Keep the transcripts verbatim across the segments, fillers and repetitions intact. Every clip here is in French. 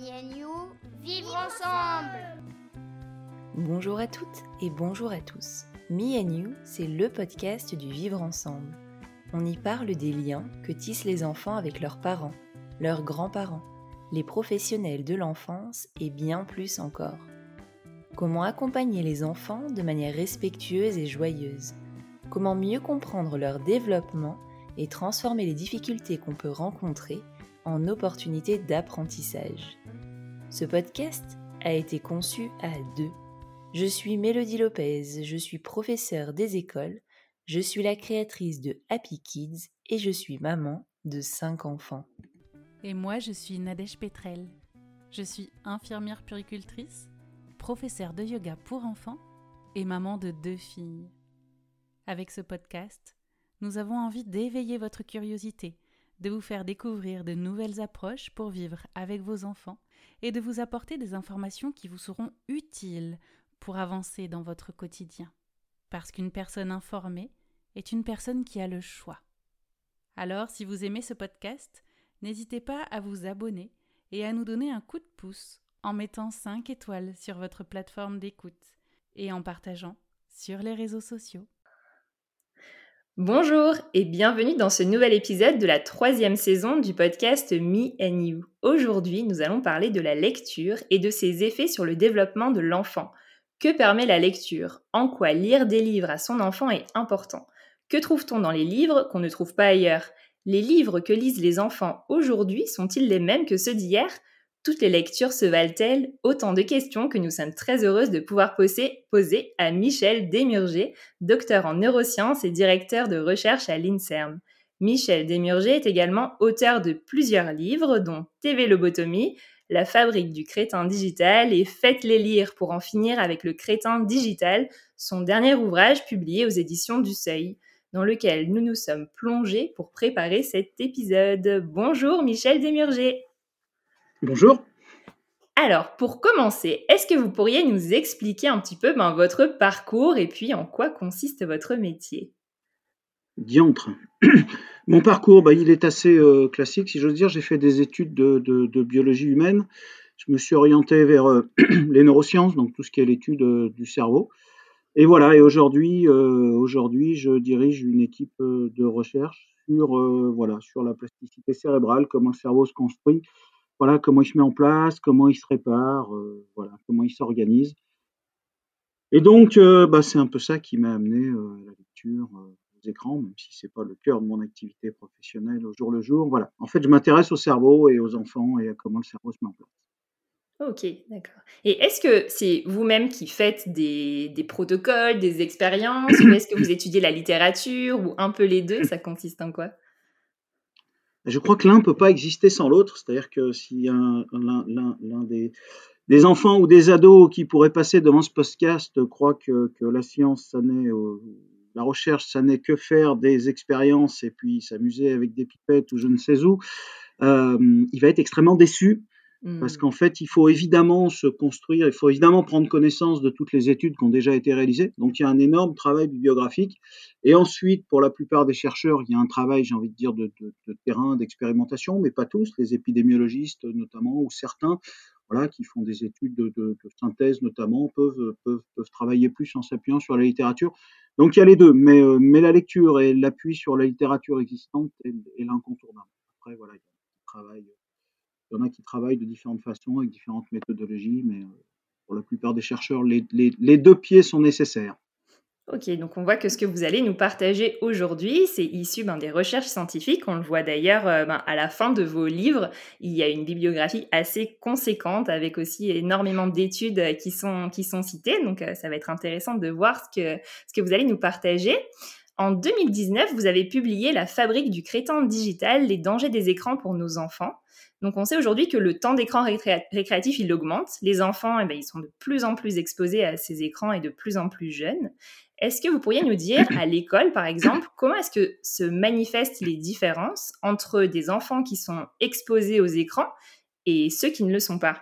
Mianou, vivre ensemble. Bonjour à toutes et bonjour à tous. Me and You, c'est le podcast du vivre ensemble. On y parle des liens que tissent les enfants avec leurs parents, leurs grands-parents, les professionnels de l'enfance et bien plus encore. Comment accompagner les enfants de manière respectueuse et joyeuse ? Comment mieux comprendre leur développement et transformer les difficultés qu'on peut rencontrer en opportunités d'apprentissage ? Ce podcast a été conçu à deux. Je suis Mélodie Lopez, je suis professeure des écoles, je suis la créatrice de Happy Kids et je suis maman de cinq enfants. Et moi, je suis Nadège Petrel. Je suis infirmière puéricultrice, professeure de yoga pour enfants et maman de deux filles. Avec ce podcast, nous avons envie d'éveiller votre curiosité, de vous faire découvrir de nouvelles approches pour vivre avec vos enfants et de vous apporter des informations qui vous seront utiles pour avancer dans votre quotidien. Parce qu'une personne informée est une personne qui a le choix. Alors, si vous aimez ce podcast, n'hésitez pas à vous abonner et à nous donner un coup de pouce en mettant cinq étoiles sur votre plateforme d'écoute et en partageant sur les réseaux sociaux. Bonjour et bienvenue dans ce nouvel épisode de la troisième saison du podcast Me and You. Aujourd'hui, nous allons parler de la lecture et de ses effets sur le développement de l'enfant. Que permet la lecture ? En quoi lire des livres à son enfant est important ? Que trouve-t-on dans les livres qu'on ne trouve pas ailleurs ? Les livres que lisent les enfants aujourd'hui sont-ils les mêmes que ceux d'hier ? Toutes les lectures se valent-elles ? Autant de questions que nous sommes très heureuses de pouvoir poser, poser à Michel Desmurget, docteur en neurosciences et directeur de recherche à l'INSERM. Michel Desmurget est également auteur de plusieurs livres, dont T V Lobotomie, La fabrique du crétin digital et Faites-les lire pour en finir avec le crétin digital, son dernier ouvrage publié aux éditions du Seuil, dans lequel nous nous sommes plongés pour préparer cet épisode. Bonjour Michel Desmurget. Bonjour. Alors, pour commencer, est-ce que vous pourriez nous expliquer un petit peu ben, votre parcours et puis en quoi consiste votre métier ? Diantre. Mon parcours, ben, il est assez euh, classique, si j'ose dire. J'ai fait des études de, de, de biologie humaine. Je me suis orienté vers euh, les neurosciences, donc tout ce qui est l'étude euh, du cerveau. Et voilà, et aujourd'hui, euh, aujourd'hui, je dirige une équipe euh, de recherche sur, euh, voilà, sur la plasticité cérébrale, comment le cerveau se construit. Voilà comment il se met en place, comment il se répare, euh, voilà comment il s'organise. Et donc, euh, bah, c'est un peu ça qui m'a amené euh, à la lecture, euh, aux écrans, même si c'est pas le cœur de mon activité professionnelle au jour le jour. Voilà. En fait, je m'intéresse au cerveau et aux enfants et à comment le cerveau se met en place. Ok, d'accord. Et est-ce que c'est vous-même qui faites des, des protocoles, des expériences, ou est-ce que vous étudiez la littérature, ou un peu les deux ? Ça consiste en quoi ? Je crois que l'un ne peut pas exister sans l'autre, c'est-à-dire que si un, l'un, l'un, l'un des, des enfants ou des ados qui pourraient passer devant ce podcast croient que, que la science, ça n'est, euh, la recherche, ça n'est que faire des expériences et puis s'amuser avec des pipettes ou je ne sais où, euh, il va être extrêmement déçu. Parce qu'en fait, il faut évidemment se construire, il faut évidemment prendre connaissance de toutes les études qui ont déjà été réalisées. Donc, il y a un énorme travail bibliographique. Et ensuite, pour la plupart des chercheurs, il y a un travail, j'ai envie de dire, de, de, de terrain, d'expérimentation, mais pas tous, les épidémiologistes notamment, ou certains, voilà, qui font des études de, de, de synthèse notamment, peuvent, peuvent, peuvent travailler plus en s'appuyant sur la littérature. Donc, il y a les deux, mais, mais la lecture et l'appui sur la littérature existante est, est l'incontournable. Après, voilà, il y a un travail... Il y en a qui travaillent de différentes façons, avec différentes méthodologies, mais pour la plupart des chercheurs, les, les, les deux pieds sont nécessaires. Ok, donc on voit que ce que vous allez nous partager aujourd'hui, c'est issu ben, des recherches scientifiques. On le voit d'ailleurs ben, à la fin de vos livres. Il y a une bibliographie assez conséquente, avec aussi énormément d'études qui sont, qui sont citées. Donc ça va être intéressant de voir ce que, ce que vous allez nous partager. En deux mille dix-neuf, vous avez publié « La fabrique du crétin digital, les dangers des écrans pour nos enfants ». Donc on sait aujourd'hui que le temps d'écran récré- récréatif, il augmente. Les enfants, eh bien, ils sont de plus en plus exposés à ces écrans et de plus en plus jeunes. Est-ce que vous pourriez nous dire, à l'école par exemple, comment est-ce que se manifestent les différences entre des enfants qui sont exposés aux écrans et ceux qui ne le sont pas ?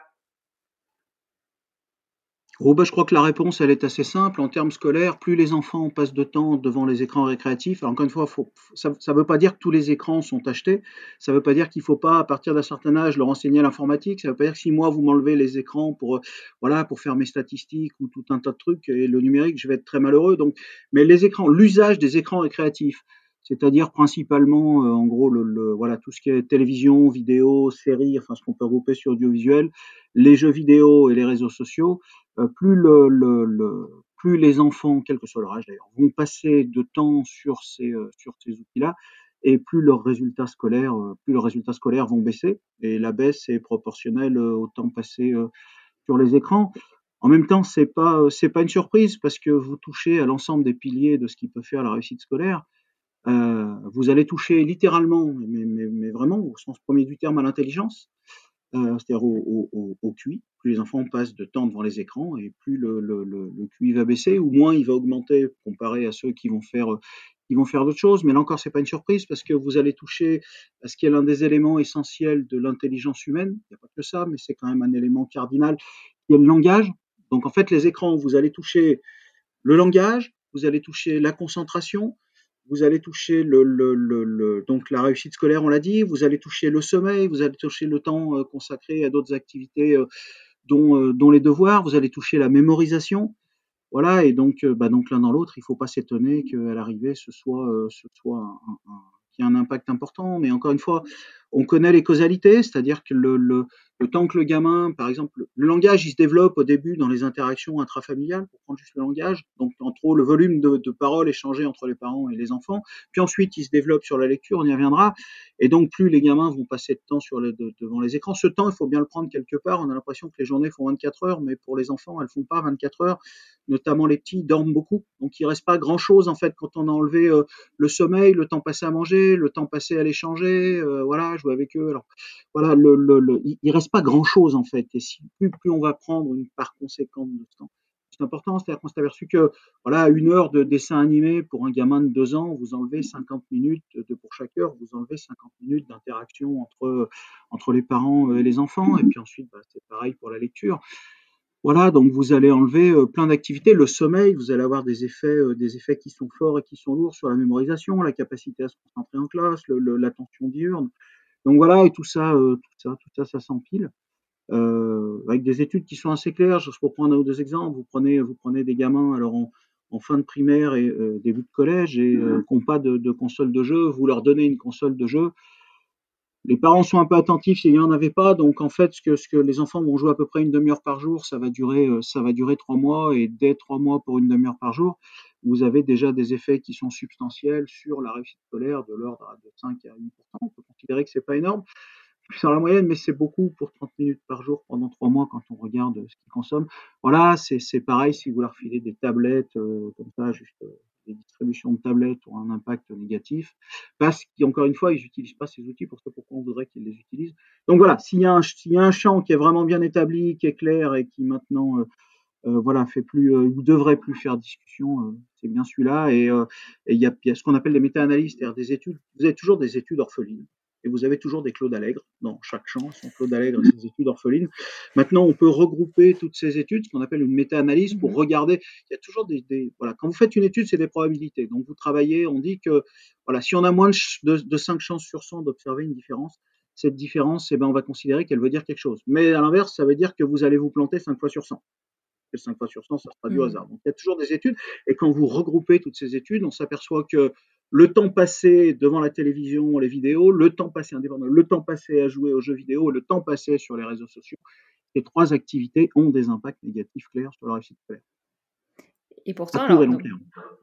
Oh bah, je crois que la réponse, elle est assez simple. En termes scolaires, plus les enfants passent de temps devant les écrans récréatifs, alors encore une fois, faut, ça ne veut pas dire que tous les écrans sont achetés, ça ne veut pas dire qu'il ne faut pas, à partir d'un certain âge, leur enseigner l'informatique, ça ne veut pas dire que si moi, vous m'enlevez les écrans pour, voilà, pour faire mes statistiques ou tout un tas de trucs, et le numérique, je vais être très malheureux. Donc, mais les écrans, l'usage des écrans récréatifs, c'est-à-dire principalement, euh, en gros, le, le, voilà, tout ce qui est télévision, vidéo, série, enfin ce qu'on peut regrouper sur audiovisuel, les jeux vidéo et les réseaux sociaux, euh, plus, le, le, le, plus les enfants, quel que soit leur âge d'ailleurs, vont passer de temps sur ces, euh, sur ces outils-là, et plus leurs résultats scolaires, euh, plus leurs résultats scolaires vont baisser, et la baisse est proportionnelle euh, au temps passé euh, sur les écrans. En même temps, c'est pas, euh, c'est pas une surprise parce que vous touchez à l'ensemble des piliers de ce qui peut faire la réussite scolaire. Euh, vous allez toucher littéralement, mais, mais, mais vraiment au sens premier du terme, à l'intelligence, euh, c'est-à-dire au, au, au Q I. Plus les enfants passent de temps devant les écrans et plus le, le, le, le Q I va baisser, ou moins il va augmenter comparé à ceux qui vont faire, qui vont faire d'autres choses. Mais là encore, c'est pas une surprise parce que vous allez toucher à ce qui est l'un des éléments essentiels de l'intelligence humaine. Il n'y a pas que ça, mais c'est quand même un élément cardinal qui est le langage. Donc en fait, les écrans, vous allez toucher le langage, vous allez toucher la concentration. Vous allez toucher le, le, le, le, donc la réussite scolaire, on l'a dit, vous allez toucher le sommeil, vous allez toucher le temps consacré à d'autres activités dont, dont les devoirs, vous allez toucher la mémorisation. Voilà, et donc, bah donc l'un dans l'autre, il ne faut pas s'étonner qu'à l'arrivée, ce soit, ce soit un, un, qu'il y ait un impact important. Mais encore une fois, on connaît les causalités, c'est-à-dire que le, le, le temps que le gamin, par exemple, le langage, il se développe au début dans les interactions intrafamiliales, pour prendre juste le langage, donc en trop le volume de, de paroles échangées entre les parents et les enfants, puis ensuite il se développe sur la lecture, on y reviendra, et donc plus les gamins vont passer de temps sur le, de, devant les écrans, ce temps il faut bien le prendre quelque part, on a l'impression que les journées font vingt-quatre heures, mais pour les enfants elles font pas vingt-quatre heures, notamment les petits dorment beaucoup, donc il reste pas grand-chose en fait quand on a enlevé euh, le sommeil, le temps passé à manger, le temps passé à l'échanger, euh, voilà, jouer avec eux, alors voilà, le, le, le, il reste pas grand chose en fait, et si, plus, plus on va prendre une part conséquente de temps. C'est important, c'est-à-dire qu'on s'est aperçu que voilà, une heure de dessin animé pour un gamin de deux ans, vous enlevez cinquante minutes de pour chaque heure, vous enlevez cinquante minutes d'interaction entre, entre les parents et les enfants, et puis ensuite bah, c'est pareil pour la lecture. Voilà, donc vous allez enlever plein d'activités, le sommeil, vous allez avoir des effets, des effets qui sont forts et qui sont lourds sur la mémorisation, la capacité à se concentrer en classe, le, le, l'attention diurne. Donc voilà, et tout ça, euh, tout ça, tout ça, ça s'empile euh, avec des études qui sont assez claires. Je vous prends un ou deux exemples. Vous prenez, vous prenez des gamins alors en, en fin de primaire et euh, début de collège et euh, qui n'ont pas de, de console de jeu. Vous leur donnez une console de jeu. Les parents sont un peu attentifs s'il n'y en avait pas. Donc en fait, ce que, ce que les enfants vont jouer à peu près une demi-heure par jour, ça va durer, ça va durer trois mois et dès trois mois pour une demi-heure par jour. Vous avez déjà des effets qui sont substantiels sur la réussite scolaire de l'ordre de cinq à huit pour cent. On peut considérer que ce n'est pas énorme, sur la moyenne, mais c'est beaucoup pour trente minutes par jour pendant trois mois quand on regarde ce qu'ils consomment. Voilà, c'est, c'est pareil si vous leur filez des tablettes, euh, comme ça, juste euh, des distributions de tablettes ont un impact négatif, parce qu'encore une fois, ils n'utilisent pas ces outils pour ce pourquoi on voudrait qu'ils les utilisent. Donc voilà, s'il y a un, s'il y a un champ qui est vraiment bien établi, qui est clair et qui maintenant... Euh, Euh, voilà, fait plus, euh, ou devrait plus faire discussion, euh, c'est bien celui-là. Et il euh, y, y a ce qu'on appelle des méta-analyses, c'est-à-dire des études. Vous avez toujours des études orphelines, et vous avez toujours des Claude Allègre dans chaque champ, son Claude Allègre et ses études orphelines. Maintenant, on peut regrouper toutes ces études, ce qu'on appelle une méta-analyse, pour regarder. Il y a toujours des, des, voilà. Quand vous faites une étude, c'est des probabilités. Donc vous travaillez, on dit que voilà, si on a moins de, de cinq chances sur cent d'observer une différence, cette différence, eh ben, on va considérer qu'elle veut dire quelque chose. Mais à l'inverse, ça veut dire que vous allez vous planter cinq fois sur cent. Que cinq fois sur cent, ça sera du hasard. Donc, il y a toujours des études. Et quand vous regroupez toutes ces études, on s'aperçoit que le temps passé devant la télévision, les vidéos, le temps passé indépendant, le temps passé à jouer aux jeux vidéo, le temps passé sur les réseaux sociaux, ces trois activités ont des impacts négatifs clairs sur la réussite scolaire. Et pourtant, alors, donc,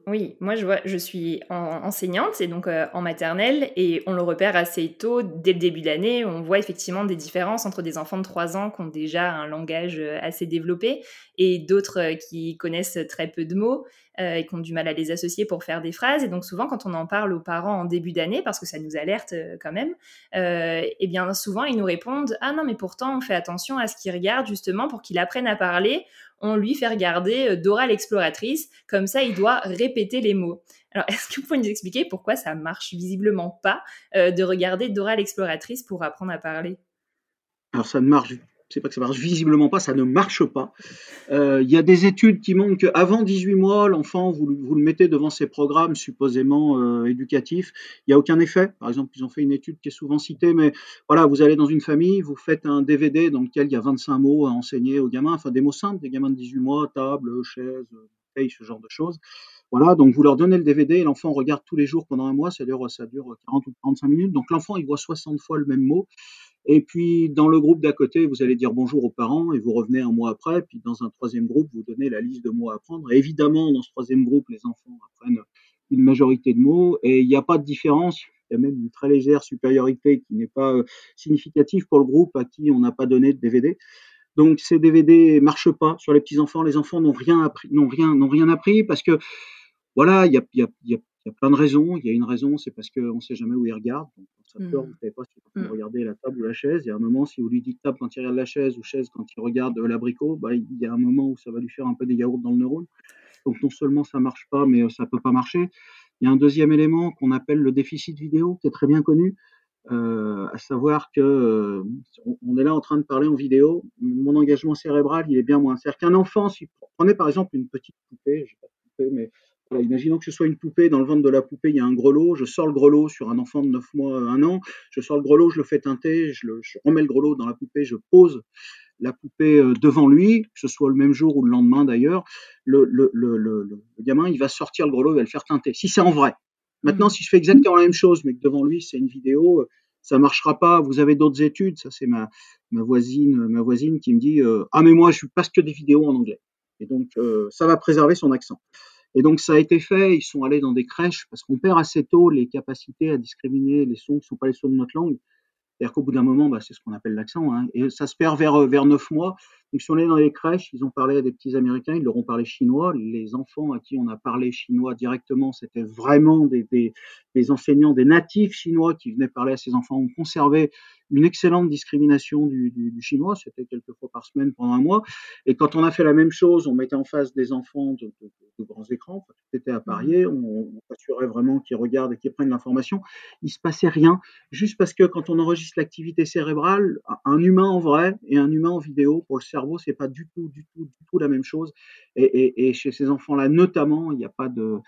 oui, moi je vois, je suis en, enseignante et donc euh, en maternelle et on le repère assez tôt, dès le début de l'année, on voit effectivement des différences entre des enfants de trois ans qui ont déjà un langage assez développé et d'autres euh, qui connaissent très peu de mots euh, et qui ont du mal à les associer pour faire des phrases. Et donc souvent, quand on en parle aux parents en début d'année, parce que ça nous alerte euh, quand même, euh, et bien souvent ils nous répondent « Ah non, mais pourtant on fait attention à ce qu'ils regardent justement pour qu'ils apprennent à parler ». On lui fait regarder Dora l'exploratrice, comme ça il doit répéter les mots. Alors, est-ce que vous pouvez nous expliquer pourquoi ça marche visiblement pas euh, de regarder Dora l'exploratrice pour apprendre à parler ? Alors, ça ne marche c'est pas que ça marche, visiblement pas, ça ne marche pas. Il euh, y a des études qui montrent qu'avant dix-huit mois, l'enfant, vous, vous le mettez devant ses programmes supposément euh, éducatifs, il n'y a aucun effet. Par exemple, ils ont fait une étude qui est souvent citée, mais voilà, vous allez dans une famille, vous faites un D V D dans lequel il y a vingt-cinq mots à enseigner aux gamins, enfin des mots simples, des gamins de dix-huit mois, table, chaise, paye, ce genre de choses. Voilà, donc vous leur donnez le D V D et l'enfant regarde tous les jours pendant un mois, ça dure, ça dure quarante ou quarante-cinq minutes. Donc l'enfant, il voit soixante fois le même mot. Et puis dans le groupe d'à côté, vous allez dire bonjour aux parents et vous revenez un mois après. Puis dans un troisième groupe, vous donnez la liste de mots à apprendre. Et évidemment, dans ce troisième groupe, les enfants apprennent une majorité de mots et il n'y a pas de différence. Il y a même une très légère supériorité qui n'est pas significative pour le groupe à qui on n'a pas donné de D V D. Donc ces D V D marchent pas sur les petits enfants. Les enfants n'ont rien appris, n'ont rien, n'ont rien appris parce que voilà, il y a, y, a, y, a, y a plein de raisons. Il y a une raison, c'est parce qu'on ne sait jamais où il regarde. Donc, quand ça pleure, vous ne savez pas si vous regardez la table ou la chaise. Il y a un moment, si vous lui dites table quand il regarde la chaise ou chaise quand il regarde l'abricot, bah, il y a un moment où ça va lui faire un peu des yaourts dans le neurone. Donc, non seulement ça ne marche pas, mais ça ne peut pas marcher. Il y a un deuxième élément qu'on appelle le déficit vidéo, qui est très bien connu. Euh, à savoir que euh, on est là en train de parler en vidéo. Mon engagement cérébral, il est bien moins. C'est-à-dire qu'un enfant, si vous prenez par exemple une petite poupée, je ne sais pas poupée, mais... Voilà, imaginons que ce soit une poupée, dans le ventre de la poupée, il y a un grelot, je sors le grelot sur un enfant de neuf mois, un an, je sors le grelot, je le fais teinter, je, le, je remets le grelot dans la poupée, je pose la poupée devant lui, que ce soit le même jour ou le lendemain d'ailleurs, le, le, le, le, le gamin, il va sortir le grelot, il va le faire teinter, si c'est en vrai. Maintenant, si je fais exactement la même chose, mais que devant lui, c'est une vidéo... Ça marchera pas. Vous avez d'autres études. Ça, c'est ma ma voisine, ma voisine qui me dit euh, ah mais moi je passe que des vidéos en anglais. Et donc euh, ça va préserver son accent. Et donc ça a été fait. Ils sont allés dans des crèches parce qu'on perd assez tôt les capacités à discriminer les sons qui sont pas les sons de notre langue. C'est-à-dire qu'au bout d'un moment, bah, c'est ce qu'on appelle l'accent. Hein, et ça se perd vers vers neuf mois. Donc ils sont allés dans les crèches. Ils ont parlé à des petits Américains. Ils leur ont parlé chinois. Les enfants à qui on a parlé chinois directement, c'était vraiment des des, des enseignants, des natifs chinois qui venaient parler à ces enfants. On conservait une excellente discrimination du, du, du chinois. C'était quelques fois par semaine pendant un mois. Et quand on a fait la même chose, on mettait en face des enfants de, de, de grands écrans. Tout était à parier. On, on assurait vraiment qu'ils regardent et qu'ils prennent l'information. Il se passait rien. Juste parce que quand on enregistre l'activité cérébrale, un humain en vrai et un humain en vidéo, pour le cerveau, c'est pas du tout, du tout, du tout la même chose. Et, et, et chez ces enfants-là, notamment, il n'y a pas de,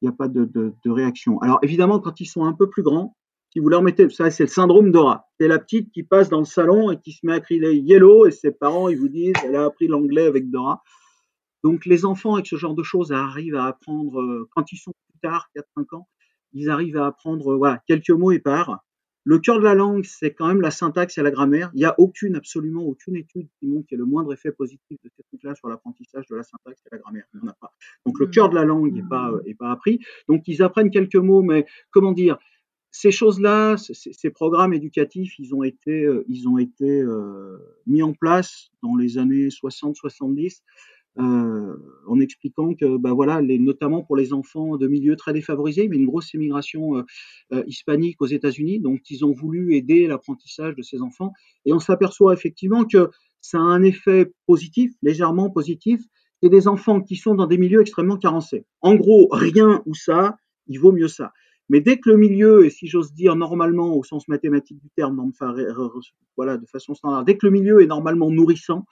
il n'y a pas de, de, de réaction. Alors évidemment, quand ils sont un peu plus grands, si vous leur mettez, ça, c'est le syndrome Dora. C'est la petite qui passe dans le salon et qui se met à crier yellow et ses parents, ils vous disent, elle a appris l'anglais avec Dora. Donc les enfants avec ce genre de choses arrivent à apprendre quand ils sont plus tard, quatre à cinq ans, ils arrivent à apprendre voilà quelques mots et par. Le cœur de la langue, c'est quand même la syntaxe et la grammaire. Il n'y a aucune, absolument aucune étude qui montre qu'il y a le moindre effet positif de ces trucs-là sur l'apprentissage de la syntaxe et la grammaire. Il n'y en a pas. Donc, le cœur de la langue n'est pas, est pas appris. Donc, ils apprennent quelques mots, mais comment dire, ces choses-là, ces, ces programmes éducatifs, ils ont été, ils ont été euh, mis en place dans les années soixante soixante-dix. Euh, en expliquant que, bah voilà, les, notamment pour les enfants de milieux très défavorisés, mais une grosse émigration euh, euh, hispanique aux États-Unis, donc ils ont voulu aider l'apprentissage de ces enfants. Et on s'aperçoit effectivement que ça a un effet positif, légèrement positif, et des enfants qui sont dans des milieux extrêmement carencés. En gros, rien ou ça, il vaut mieux ça. Mais dès que le milieu, et si j'ose dire normalement au sens mathématique du terme, non, enfin, voilà, de façon standard, dès que le milieu est normalement nourrissant,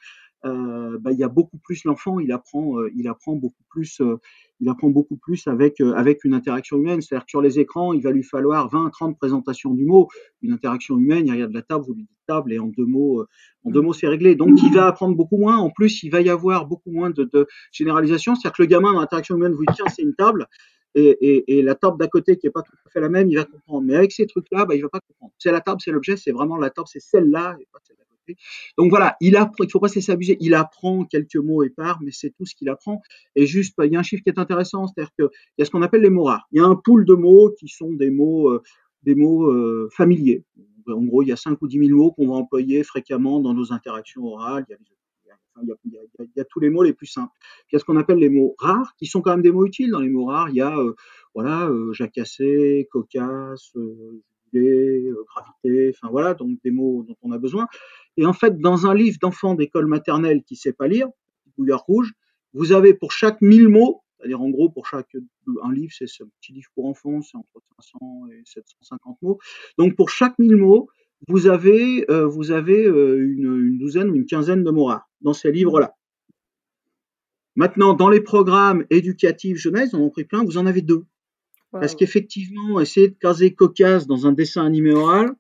Euh, bah, il y a beaucoup plus l'enfant, il apprend, euh, il apprend beaucoup plus, euh, il apprend beaucoup plus avec euh, avec une interaction humaine. C'est-à-dire que sur les écrans, il va lui falloir vingt à trente présentations du mot. Une interaction humaine, il regarde la table, vous lui dites table et en deux mots, euh, en deux mots, c'est réglé. Donc, il va apprendre beaucoup moins. En plus, il va y avoir beaucoup moins de, de généralisation. C'est-à-dire que le gamin dans l'interaction humaine vous dit tiens, c'est une table. Et, et, et la table d'à côté qui n'est pas tout à fait la même, il va comprendre. Mais avec ces trucs-là, bah, il ne va pas comprendre. C'est la table, c'est l'objet, c'est vraiment la table, c'est celle-là et pas celle-là. Donc voilà, il apprend, il ne faut pas se laisser abuser, il apprend quelques mots et part, mais c'est tout ce qu'il apprend. Et juste, il y a un chiffre qui est intéressant, c'est-à-dire qu'il y a ce qu'on appelle les mots rares. Il y a un pool de mots qui sont des mots, euh, des mots euh, familiers. En gros, il y a cinq ou dix mille mots qu'on va employer fréquemment dans nos interactions orales. Il y a, il y a, il y a, il y a tous les mots les plus simples. Il y a ce qu'on appelle les mots rares, qui sont quand même des mots utiles. Dans les mots rares, il y a euh, voilà, euh, jacassé, cocasse, euh, gravité, enfin voilà, donc des mots dont on a besoin. Et en fait, dans un livre d'enfant d'école maternelle qui ne sait pas lire, Bouillard Rouge, vous avez pour chaque mille mots, c'est-à-dire en gros pour chaque un livre, c'est ce petit livre pour enfants, c'est entre cinq cents et sept cent cinquante mots. Donc pour chaque mille mots, vous avez, euh, vous avez euh, une, une douzaine ou une quinzaine de morats dans ces livres-là. Maintenant, dans les programmes éducatifs jeunesse, on en a pris plein, vous en avez deux. Wow. Parce qu'effectivement, essayer de caser cocasse dans un dessin animé oral,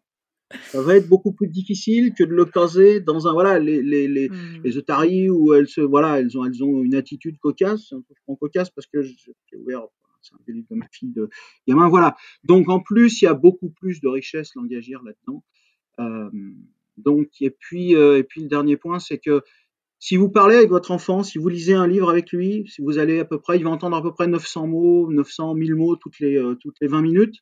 ça va être beaucoup plus difficile que de le caser dans un, voilà, les, les, les, mmh. les otaries où elles se, voilà, elles ont, elles ont une attitude cocasse. Je prends cocasse parce que j'ai ouvert, c'est un délire de ma fille de gamin, voilà. Donc, en plus, il y a beaucoup plus de richesse langagière là-dedans. Euh, donc, et puis, euh, et puis, le dernier point, c'est que si vous parlez avec votre enfant, si vous lisez un livre avec lui, si vous allez à peu près, il va entendre à peu près neuf cents mots, neuf cents, mille mots toutes les, euh, toutes les vingt minutes.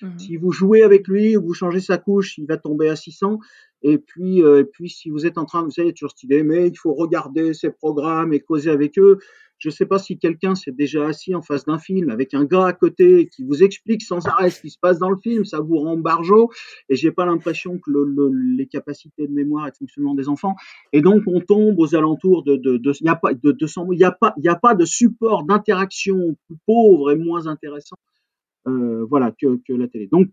Mmh. Si vous jouez avec lui ou vous changez sa couche, il va tomber à six cents. Et puis, euh, et puis si vous êtes en train, vous savez, toujours stylé, mais il faut regarder ces programmes et causer avec eux. Je ne sais pas si quelqu'un s'est déjà assis en face d'un film avec un gars à côté qui vous explique sans arrêt ce qui se passe dans le film, ça vous rend barjo. Et j'ai pas l'impression que le, le, les capacités de mémoire et de fonctionnement des enfants. Et donc, on tombe aux alentours de, de, de, y a pas, de, de cent mots. Il n'y a pas, il n'y a pas de support d'interaction plus pauvre et moins intéressant, euh, voilà, que, que la télé. Donc,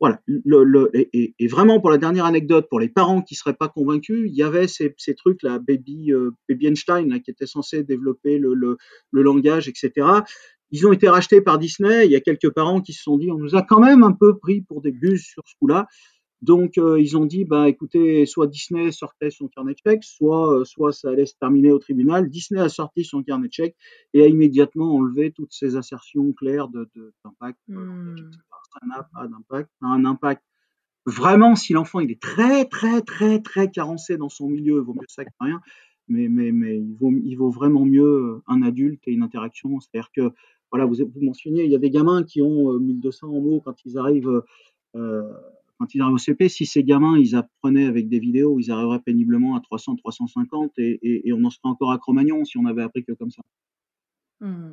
voilà. Le, le, et, et vraiment, pour la dernière anecdote, pour les parents qui seraient pas convaincus, il y avait ces, ces trucs là, Baby, euh, Baby Einstein, là, qui était censé développer le, le, le langage, et cetera. Ils ont été rachetés par Disney. Il y a quelques parents qui se sont dit, on nous a quand même un peu pris pour des buses sur ce coup-là. Donc, euh, ils ont dit, bah, écoutez, soit Disney sortait son carnet de chèques, soit, euh, soit ça allait se terminer au tribunal. Disney a sorti son carnet de chèques et a immédiatement enlevé toutes ces assertions claires de, de, d'impact. Mmh. Ça n'a pas d'impact. Ça a un impact. Vraiment, si l'enfant, il est très, très, très, très carencé dans son milieu, il vaut mieux ça que rien. Mais, mais, mais il vaut, il vaut vraiment mieux un adulte et une interaction. C'est-à-dire que, voilà, vous, vous mentionniez, il y a des gamins qui ont mille deux cents mots quand ils arrivent, euh, quand ils arrivent au C P, si ces gamins, ils apprenaient avec des vidéos, ils arriveraient péniblement à trois cents, trois cent cinquante et, et, et on en serait encore à Cro-Magnon si on avait appris que comme ça. Mmh.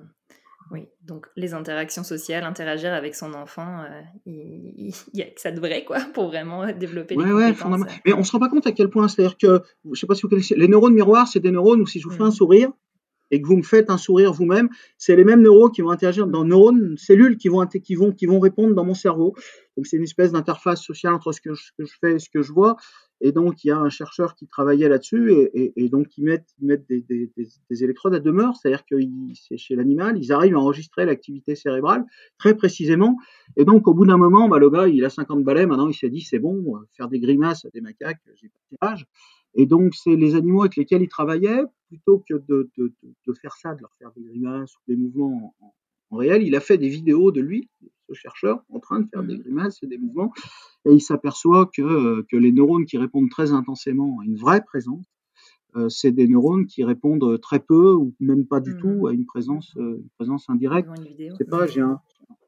Oui, donc les interactions sociales, interagir avec son enfant, euh, il n'y a que ça de vrai, quoi, pour vraiment développer ouais, les ouais, compétences. Mais on ne se rend pas compte à quel point, c'est-à-dire que, je ne sais pas si vous connaissez, les neurones miroirs, c'est des neurones où si je vous mmh. fais un sourire, et que vous me faites un sourire vous-même, c'est les mêmes neurones qui vont interagir dans neurones, cellules qui vont, qui vont, qui vont répondre dans mon cerveau. Donc, c'est une espèce d'interface sociale entre ce que je, ce que je fais et ce que je vois. Et donc, il y a un chercheur qui travaillait là-dessus et, et, et donc, ils mettent, ils mettent des, des, des, des électrodes à demeure. C'est-à-dire que c'est chez l'animal, ils arrivent à enregistrer l'activité cérébrale très précisément. Et donc, au bout d'un moment, bah, le gars, il a cinquante balais. Maintenant, il s'est dit, c'est bon, faire des grimaces à des macaques, j'ai pas d'âge. Et donc, c'est les animaux avec lesquels ils travaillaient, plutôt que de, de, de, de faire ça, de leur faire des grimaces ou des mouvements en, en réel, il a fait des vidéos de lui, ce chercheur, en train de faire des grimaces et des mouvements, et il s'aperçoit que, que les neurones qui répondent très intensément à une vraie présence, euh, c'est des neurones qui répondent très peu ou même pas du mmh. tout à une présence, euh, une présence indirecte. Une vidéo, je sais pas, j'ai un,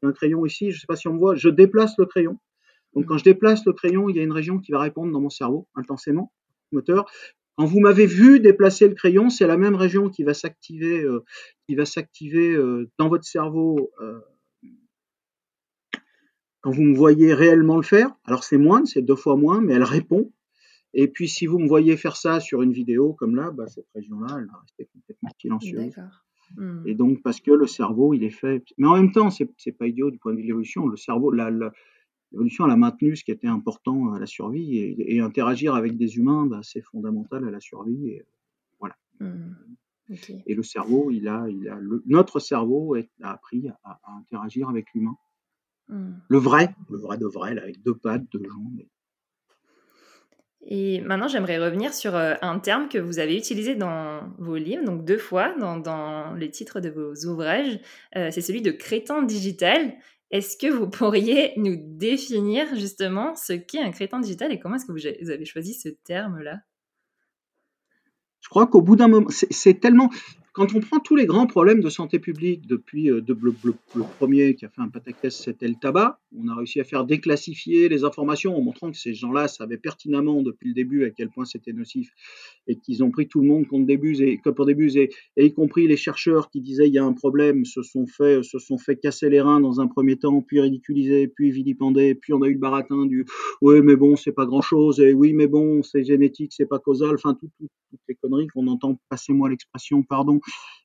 j'ai un crayon ici, je ne sais pas si on me voit, je déplace le crayon. Donc, mmh. quand je déplace le crayon, il y a une région qui va répondre dans mon cerveau intensément. Moteur. Quand vous m'avez vu déplacer le crayon, c'est la même région qui va s'activer, euh, qui va s'activer euh, dans votre cerveau euh, quand vous me voyez réellement le faire. Alors c'est moins, c'est deux fois moins, mais elle répond. Et puis si vous me voyez faire ça sur une vidéo comme là, bah, cette région-là, elle va rester complètement silencieuse. D'accord. Mmh. Et donc parce que le cerveau, il est fait. Mais en même temps, c'est, c'est pas idiot du point de vue de l'évolution. Le cerveau, la, la... L'évolution, elle a maintenu ce qui était important à la survie et, et interagir avec des humains, bah, c'est fondamental à la survie. Et, voilà. Mmh, okay. Et le cerveau, il a, il a le, notre cerveau est, a appris à, à interagir avec l'humain. Mmh. Le vrai, le vrai de vrai, là, avec deux pattes, deux jambes. Et... Et maintenant, j'aimerais revenir sur un terme que vous avez utilisé dans vos livres, donc deux fois dans, dans les titres de vos ouvrages, euh, c'est celui de crétin digital. Est-ce que vous pourriez nous définir justement ce qu'est un crétin digital et comment est-ce que vous avez choisi ce terme-là ? Je crois qu'au bout d'un moment, c'est, c'est tellement... Quand on prend tous les grands problèmes de santé publique depuis euh, de, le, le, le premier qui a fait un pataquès, c'était le tabac. On a réussi à faire déclassifier les informations en montrant que ces gens-là savaient pertinemment depuis le début à quel point c'était nocif et qu'ils ont pris tout le monde contre des buses et, pour des buses et, et y compris les chercheurs qui disaient il y a un problème, se sont fait, se sont fait casser les reins dans un premier temps, puis ridiculiser, puis vilipender, puis on a eu le baratin du oui mais bon c'est pas grand-chose et oui mais bon c'est génétique, c'est pas causal, enfin toutes tout, tout les conneries qu'on entend, passez-moi l'expression, pardon.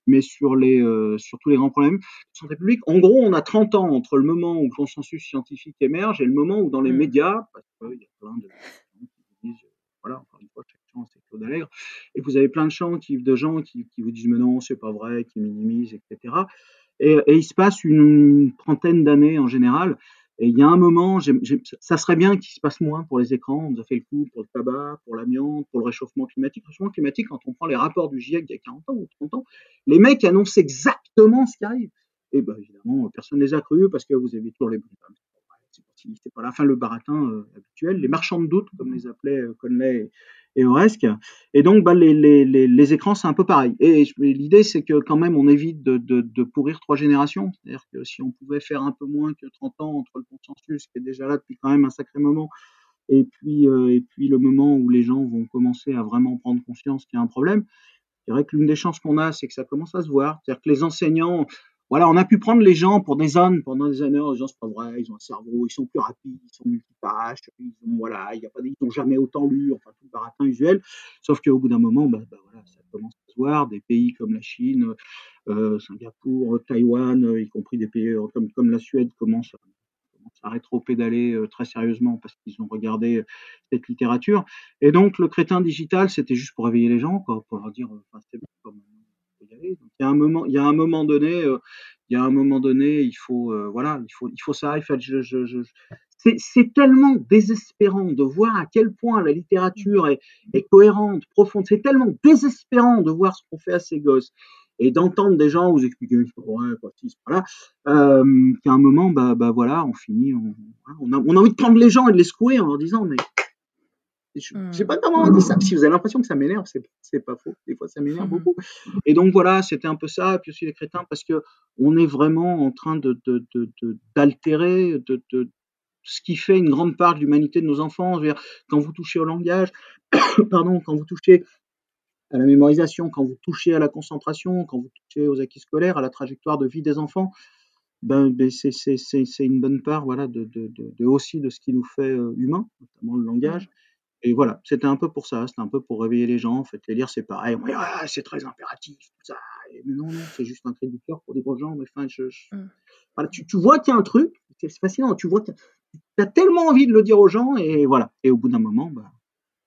mais sur, les, euh, sur tous les grands problèmes de santé publique. En gros, on a trente ans entre le moment où le consensus scientifique émerge et le moment où dans les mmh. médias, parce qu'il euh, y a plein de gens qui disent, voilà, encore une fois, chaque chance, c'est Claude Allègre, et que vous avez plein de gens qui, de gens qui, qui vous disent, mais non, c'est pas vrai, qui minimisent, et cetera. Et, et il se passe une trentaine d'années en général. Et il y a un moment, j'ai, j'ai, ça serait bien qu'il se passe moins pour les écrans. On nous a fait le coup pour le tabac, pour l'amiante, pour le réchauffement climatique. Le réchauffement climatique, quand on prend les rapports du GIEC il y a quarante ans ou trente ans, les mecs annoncent exactement ce qui arrive. Et bien évidemment, personne ne les a cru parce que vous avez toujours les bonnes femmes. C'est pas la fin, le baratin euh, habituel, les marchands de doute, comme les appelaient euh, Cornell et, et Oreskes. Et donc, bah, les, les, les, les écrans, c'est un peu pareil. Et, et l'idée, c'est que quand même, on évite de, de, de pourrir trois générations. C'est-à-dire que si on pouvait faire un peu moins que trente ans entre le consensus, qui est déjà là depuis quand même un sacré moment, et puis, euh, et puis le moment où les gens vont commencer à vraiment prendre conscience qu'il y a un problème, je dirais que l'une des chances qu'on a, c'est que ça commence à se voir. C'est-à-dire que les enseignants... Voilà, on a pu prendre les gens pour des ânes pendant des années. Les gens, c'est pas vrai, ils ont un cerveau, ils sont plus rapides, ils sont multitâches, ils ont, voilà, il y a pas, ils n'ont jamais autant lu, enfin, tout le baratin usuel. Sauf qu'au bout d'un moment, bah, bah, voilà, ça commence à se voir. Des pays comme la Chine, euh, Singapour, Taïwan, euh, y compris des pays euh, comme, comme la Suède, commencent à, commencent à rétro-pédaler euh, très sérieusement parce qu'ils ont regardé euh, cette littérature. Et donc, le crétin digital, c'était juste pour réveiller les gens, quoi, pour leur dire, enfin, euh, c'est bien comme. Il y a un moment, il y a un moment donné, euh, il y a un moment donné, il faut, euh, voilà, il faut, il faut ça. Il faut, je, je, je, c'est, c'est tellement désespérant de voir à quel point la littérature est, est cohérente, profonde. C'est tellement désespérant de voir ce qu'on fait à ces gosses et d'entendre des gens vous expliquer ouais, quoi, voilà. Euh, qu'à un moment, bah, bah voilà, on finit, on, on, a, on a envie de prendre les gens et de les secouer en leur disant mais. Je ne sais pas comment on dit ça. Si vous avez l'impression que ça m'énerve, c'est, c'est pas faux. Des fois, ça m'énerve beaucoup. Et donc, voilà, c'était un peu ça. Et puis aussi les crétins, parce qu'on est vraiment en train de, de, de, de, d'altérer de, de, ce qui fait une grande part de l'humanité de nos enfants. Je veux dire, quand vous touchez au langage, pardon, quand vous touchez à la mémorisation, quand vous touchez à la concentration, quand vous touchez aux acquis scolaires, à la trajectoire de vie des enfants, ben, ben c'est, c'est, c'est, c'est une bonne part voilà, de, de, de, de aussi de ce qui nous fait humains, notamment le langage. Et voilà, c'était un peu pour ça, c'était un peu pour réveiller les gens, en fait, les lire, c'est pareil, on dit, ah, c'est très impératif, tout ça, mais non, non, c'est juste un cri du cœur pour des gens, mais enfin, je, je... Mm. Voilà, tu, tu vois qu'il y a un truc, c'est fascinant, tu vois que tu as tellement envie de le dire aux gens, et voilà, et au bout d'un moment, bah...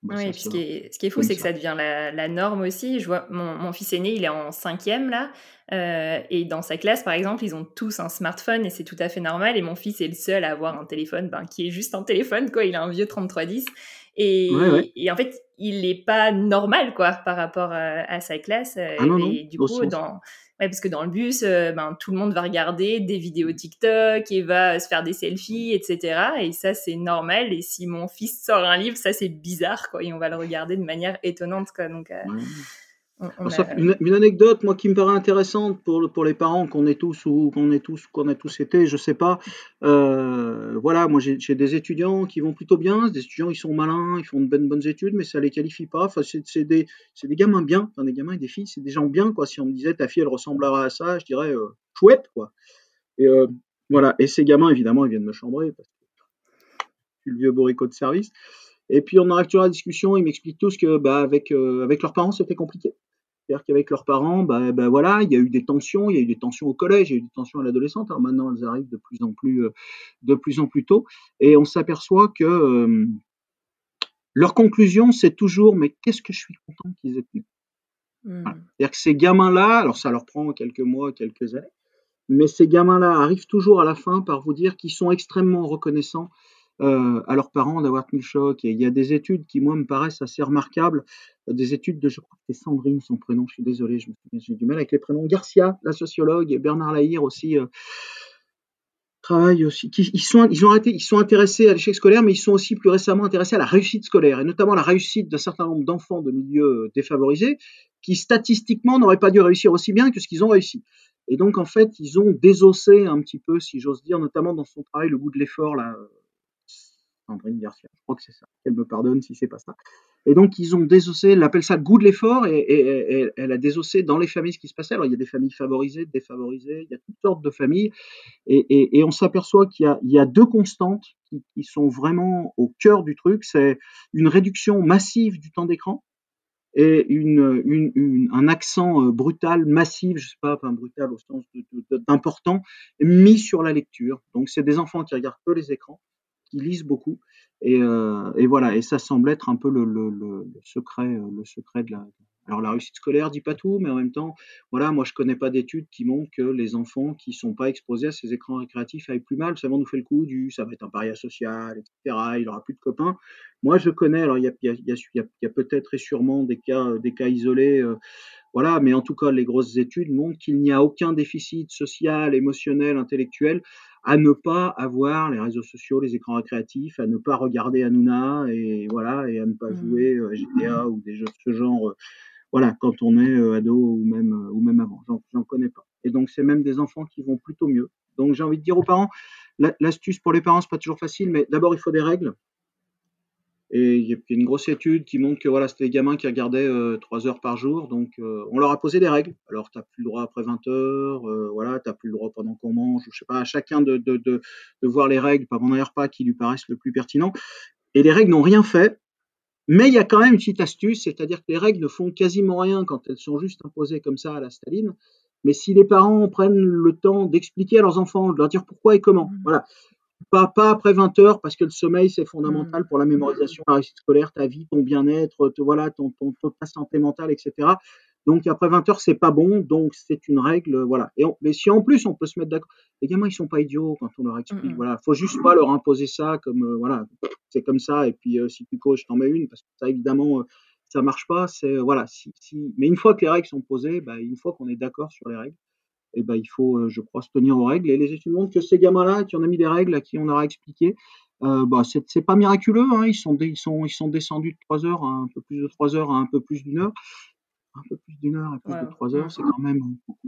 bah oui, puis ce, qui est, ce qui est fou, c'est que ça, ça devient la, la norme aussi, je vois, mon, mon fils aîné, il est en cinquième, là, euh, et dans sa classe, par exemple, ils ont tous un smartphone, et c'est tout à fait normal, et mon fils est le seul à avoir un téléphone, ben, qui est juste un téléphone, quoi, il a un vieux trente-trois dix, Et, ouais, ouais. et en fait, il n'est pas normal quoi, par rapport à, à sa classe. Ah non, et non, du coup, dans... Ouais, parce que dans le bus, euh, ben, tout le monde va regarder des vidéos TikTok et va se faire des selfies, et cetera. Et ça, c'est normal. Et si mon fils sort un livre, ça, c'est bizarre. Quoi. Et on va le regarder de manière étonnante. Quoi. Donc, euh, ouais. on, on a... une, une anecdote, moi, qui me paraît intéressante pour, le, pour les parents qu'on est tous ou qu'on est tous, qu'on a tous été, je ne sais pas. Euh, voilà, moi j'ai, j'ai des étudiants qui vont plutôt bien, des étudiants ils sont malins, ils font de bonnes, bonnes études, mais ça les qualifie pas. Enfin, c'est, c'est des c'est des gamins bien, enfin, des gamins et des filles, c'est des gens bien quoi. Si on me disait ta fille elle ressemblera à ça, je dirais euh, chouette quoi. Et euh, voilà, et ces gamins évidemment ils viennent me chambrer parce que je suis le vieux boricot de service. Et puis on arrive toujours à la discussion, ils m'expliquent tous que bah avec euh, avec leurs parents c'était compliqué. C'est-à-dire qu'avec leurs parents, bah, bah, voilà, il y a eu des tensions, il y a eu des tensions au collège, il y a eu des tensions à l'adolescence. Alors maintenant, elles arrivent de plus en plus, de plus en plus tôt, et on s'aperçoit que euh, leur conclusion, c'est toujours, mais qu'est-ce que je suis content qu'ils aient tenu. Mmh. Voilà. C'est-à-dire que ces gamins-là, alors ça leur prend quelques mois, quelques années, mais ces gamins-là arrivent toujours à la fin par vous dire qu'ils sont extrêmement reconnaissants Euh, à leurs parents d'avoir tenu le choc. Et il y a des études qui, moi, me paraissent assez remarquables. Des études de, je crois que c'est Sandrine, son prénom, je suis désolé, je me souviens, j'ai du mal avec les prénoms. Garcia, la sociologue, et Bernard Lahire aussi, euh, travaillent aussi. Qui, ils, sont, ils, ont arrêté, ils sont intéressés à l'échec scolaire, mais ils sont aussi plus récemment intéressés à la réussite scolaire, et notamment à la réussite d'un certain nombre d'enfants de milieux défavorisés, qui statistiquement n'auraient pas dû réussir aussi bien que ce qu'ils ont réussi. Et donc, en fait, ils ont désossé un petit peu, si j'ose dire, notamment dans son travail, le goût de l'effort, là, Sandrine Garcia, je crois que c'est ça, elle me pardonne si c'est pas ça. Et donc ils ont désossé, elle appelle ça le goût de l'effort, et, et, et elle a désossé dans les familles ce qui se passait. Alors il y a des familles favorisées, défavorisées, il y a toutes sortes de familles, et, et, et on s'aperçoit qu'il y a, il y a deux constantes qui, qui sont vraiment au cœur du truc, c'est une réduction massive du temps d'écran, et une, une, une, un accent brutal, massif, je sais pas, enfin brutal au sens de, de, d'important, mis sur la lecture. Donc c'est des enfants qui regardent peu les écrans, qui lisent beaucoup, et, euh, et voilà. Et ça semble être un peu le, le, le, le secret, le secret de la. Alors la réussite scolaire dit pas tout, mais en même temps, voilà, moi je connais pas d'études qui montrent que les enfants qui sont pas exposés à ces écrans récréatifs aillent plus mal. Ça va nous faire le coup du, ça va être un paria social, et cetera. Il aura plus de copains. Moi je connais, alors il y a, y a, y a, y a, y a peut-être et sûrement des cas, des cas isolés, euh, voilà, mais en tout cas les grosses études montrent qu'il n'y a aucun déficit social, émotionnel, intellectuel à ne pas avoir les réseaux sociaux, les écrans récréatifs, à ne pas regarder Hanouna et voilà, et à ne pas jouer à G T A ou des jeux de ce genre. Euh, Voilà, quand on est ado ou même, ou même avant, j'en, j'en connais pas. Et donc, c'est même des enfants qui vont plutôt mieux. Donc, j'ai envie de dire aux parents, la, l'astuce pour les parents, c'est pas toujours facile, mais d'abord, il faut des règles. Et il y a une grosse étude qui montre que voilà, c'était des gamins qui regardaient euh, trois heures par jour. Donc, euh, on leur a posé des règles. Alors, t'as plus le droit après vingt heures, euh, voilà, t'as plus le droit pendant qu'on mange, ou je sais pas, à chacun de, de, de, de voir les règles pendant les repas qui lui paraissent le plus pertinent. Et les règles n'ont rien fait. Mais il y a quand même une petite astuce, c'est-à-dire que les règles ne font quasiment rien quand elles sont juste imposées comme ça à la Staline. Mais si les parents prennent le temps d'expliquer à leurs enfants, de leur dire pourquoi et comment, mmh. voilà, pas, pas après vingt heures, parce que le sommeil, c'est fondamental mmh. pour la mémorisation, la réussite scolaire, ta vie, ton bien-être, te, voilà, ton, ton, ton, ta santé mentale, et cetera. Donc après vingt heures, c'est pas bon, donc c'est une règle, voilà. Et on, mais si en plus on peut se mettre d'accord, les gamins ils sont pas idiots quand on leur explique, mmh. voilà, faut juste pas leur imposer ça comme euh, voilà, c'est comme ça et puis euh, si tu coaches, t'en mets une parce que ça évidemment euh, ça marche pas, c'est euh, voilà, si, si. Mais une fois que les règles sont posées, bah, une fois qu'on est d'accord sur les règles, et ben bah, il faut, euh, je crois, se tenir aux règles. Et les études montrent que ces gamins-là qui ont mis des règles à qui on leur a expliqué, euh, bah c'est, c'est pas miraculeux, hein, ils sont ils sont ils sont descendus de trois heures à un peu plus de trois heures à un peu plus d'une heure. Un peu plus d'une heure, un peu plus ouais. de trois heures, c'est quand même beaucoup.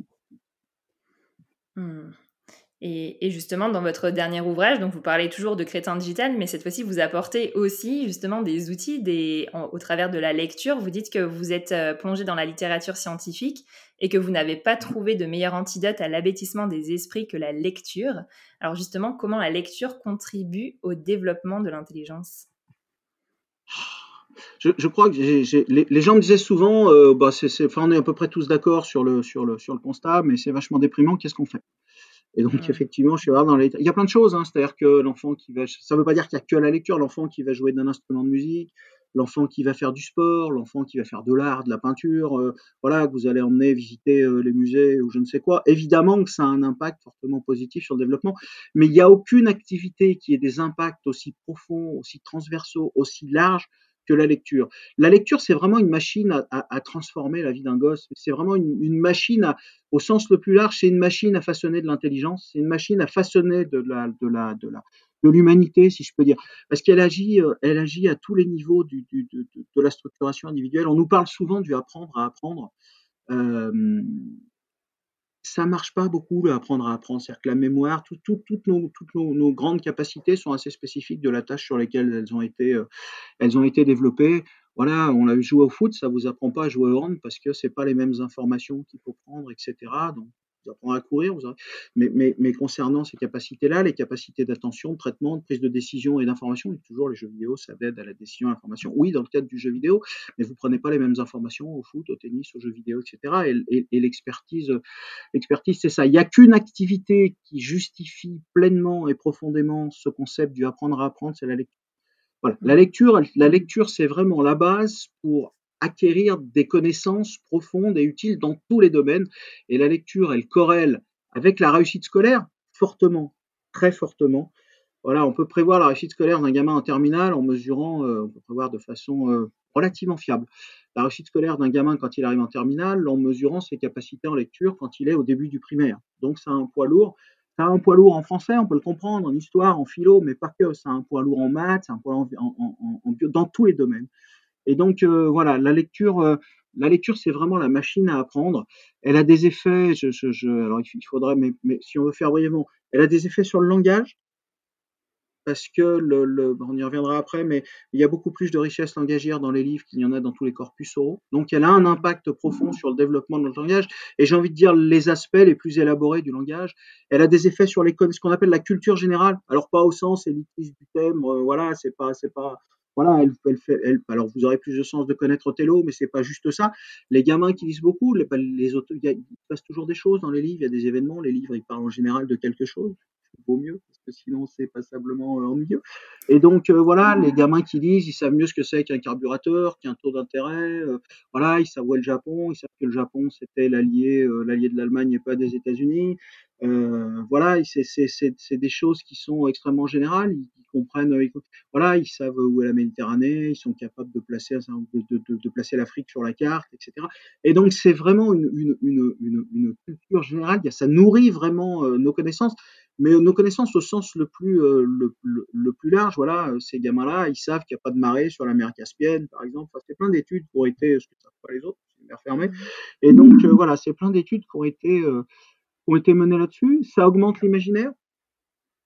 Et, et justement, dans votre dernier ouvrage, donc vous parlez toujours de crétin digital, mais cette fois-ci, vous apportez aussi justement des outils des, en, au travers de la lecture. Vous dites que vous êtes euh, plongé dans la littérature scientifique et que vous n'avez pas trouvé de meilleur antidote à l'abêtissement des esprits que la lecture. Alors justement, comment la lecture contribue au développement de l'intelligence ? Je, je crois que j'ai, j'ai, les, les gens me disaient souvent, euh, bah c'est, c'est, enfin on est à peu près tous d'accord sur le, sur le, sur le constat, mais c'est vachement déprimant. Qu'est-ce qu'on fait ? Et donc ouais. effectivement, je suis dans les... il y a plein de choses. Hein, c'est-à-dire que l'enfant qui va, ça ne veut pas dire qu'il n'y a que la lecture. L'enfant qui va jouer d'un instrument de musique, l'enfant qui va faire du sport, l'enfant qui va faire de l'art, de la peinture, euh, voilà, que vous allez emmener visiter euh, les musées ou je ne sais quoi. Évidemment que ça a un impact fortement positif sur le développement, mais il n'y a aucune activité qui ait des impacts aussi profonds, aussi transversaux, aussi larges. Que la lecture. La lecture, c'est vraiment une machine à, à, à transformer la vie d'un gosse. C'est vraiment une, une machine, à, au sens le plus large, c'est une machine à façonner de l'intelligence, c'est une machine à façonner de la, de la, de la, de l'humanité, si je peux dire. Parce qu'elle agit, elle agit à tous les niveaux du, du, de, de, de la structuration individuelle. On nous parle souvent du apprendre à apprendre. Euh, ça marche pas beaucoup, le apprendre à apprendre. C'est-à-dire que la mémoire, tout, tout, toutes, nos, toutes nos, nos grandes capacités sont assez spécifiques de la tâche sur laquelle elles ont été, euh, elles ont été développées. Voilà, on a joué au foot, ça vous apprend pas à jouer au hand parce que c'est pas les mêmes informations qu'il faut prendre, et cetera. Donc, vous apprend à courir, vous avez... mais, mais, mais concernant ces capacités-là, les capacités d'attention, de traitement, de prise de décision et d'information, et toujours les jeux vidéo, ça aide à la décision, à l'information. Oui, dans le cadre du jeu vidéo, mais vous prenez pas les mêmes informations au foot, au tennis, aux jeux vidéo, et cetera. Et, et, et l'expertise, l'expertise, c'est ça. Il n'y a qu'une activité qui justifie pleinement et profondément ce concept du apprendre à apprendre, c'est la lecture. Voilà. La lecture, la lecture, c'est vraiment la base pour acquérir des connaissances profondes et utiles dans tous les domaines. Et la lecture, elle corrèle avec la réussite scolaire, fortement, très fortement. Voilà, on peut prévoir la réussite scolaire d'un gamin en terminale en mesurant, euh, on peut prévoir de façon euh, relativement fiable, la réussite scolaire d'un gamin quand il arrive en terminale en mesurant ses capacités en lecture quand il est au début du primaire. Donc ça a un poids lourd. Ça a un poids lourd en français, on peut le comprendre, en histoire, en philo, mais pas que. Ça a un poids lourd en maths, ça a un poids lourd en, en, en, en bio, dans tous les domaines. Et donc euh, voilà, la lecture, euh, la lecture, c'est vraiment la machine à apprendre. Elle a des effets. Je, je, je, alors il faudrait, mais, mais si on veut faire brièvement, elle a des effets sur le langage parce que le, le, on y reviendra après, mais il y a beaucoup plus de richesse langagière dans les livres qu'il y en a dans tous les corpus oraux. Donc elle a un impact profond mmh. sur le développement de notre langage. Et j'ai envie de dire les aspects les plus élaborés du langage. Elle a des effets sur les, ce qu'on appelle la culture générale. Alors pas au sens élitiste du thème, euh, voilà, c'est pas, c'est pas. Voilà, elle, elle fait, elle, alors vous aurez plus de sens de connaître Othello, mais c'est pas juste ça. Les gamins qui lisent beaucoup, les, les autres, il, y a, il passe toujours des choses dans les livres, il y a des événements, les livres ils parlent en général de quelque chose, il vaut mieux, parce que sinon c'est passablement ennuyeux. Et donc euh, voilà, les gamins qui lisent, ils savent mieux ce que c'est qu'un carburateur, qu'un taux d'intérêt, euh, voilà, ils savent où est le Japon, ils savent que le Japon c'était l'allié, euh, l'allié de l'Allemagne et pas des États-Unis. Euh, voilà, c'est, c'est, c'est, c'est des choses qui sont extrêmement générales. Ils, ils comprennent, ils, voilà, ils savent où est la Méditerranée, ils sont capables de placer, de, de, de, de placer l'Afrique sur la carte, et cetera. Et donc c'est vraiment une, une, une, une, une culture générale. Ça nourrit vraiment euh, nos connaissances, mais nos connaissances au sens le plus, euh, le, le, le plus large. Voilà, ces gamins-là, ils savent qu'il n'y a pas de marée sur la mer Caspienne, par exemple. Enfin, c'est plein d'études qui ont été, ce que savent pas les autres, c'est une mer fermée. Et donc euh, voilà, c'est plein d'études qui ont été euh, ont été menées là-dessus, ça augmente l'imaginaire,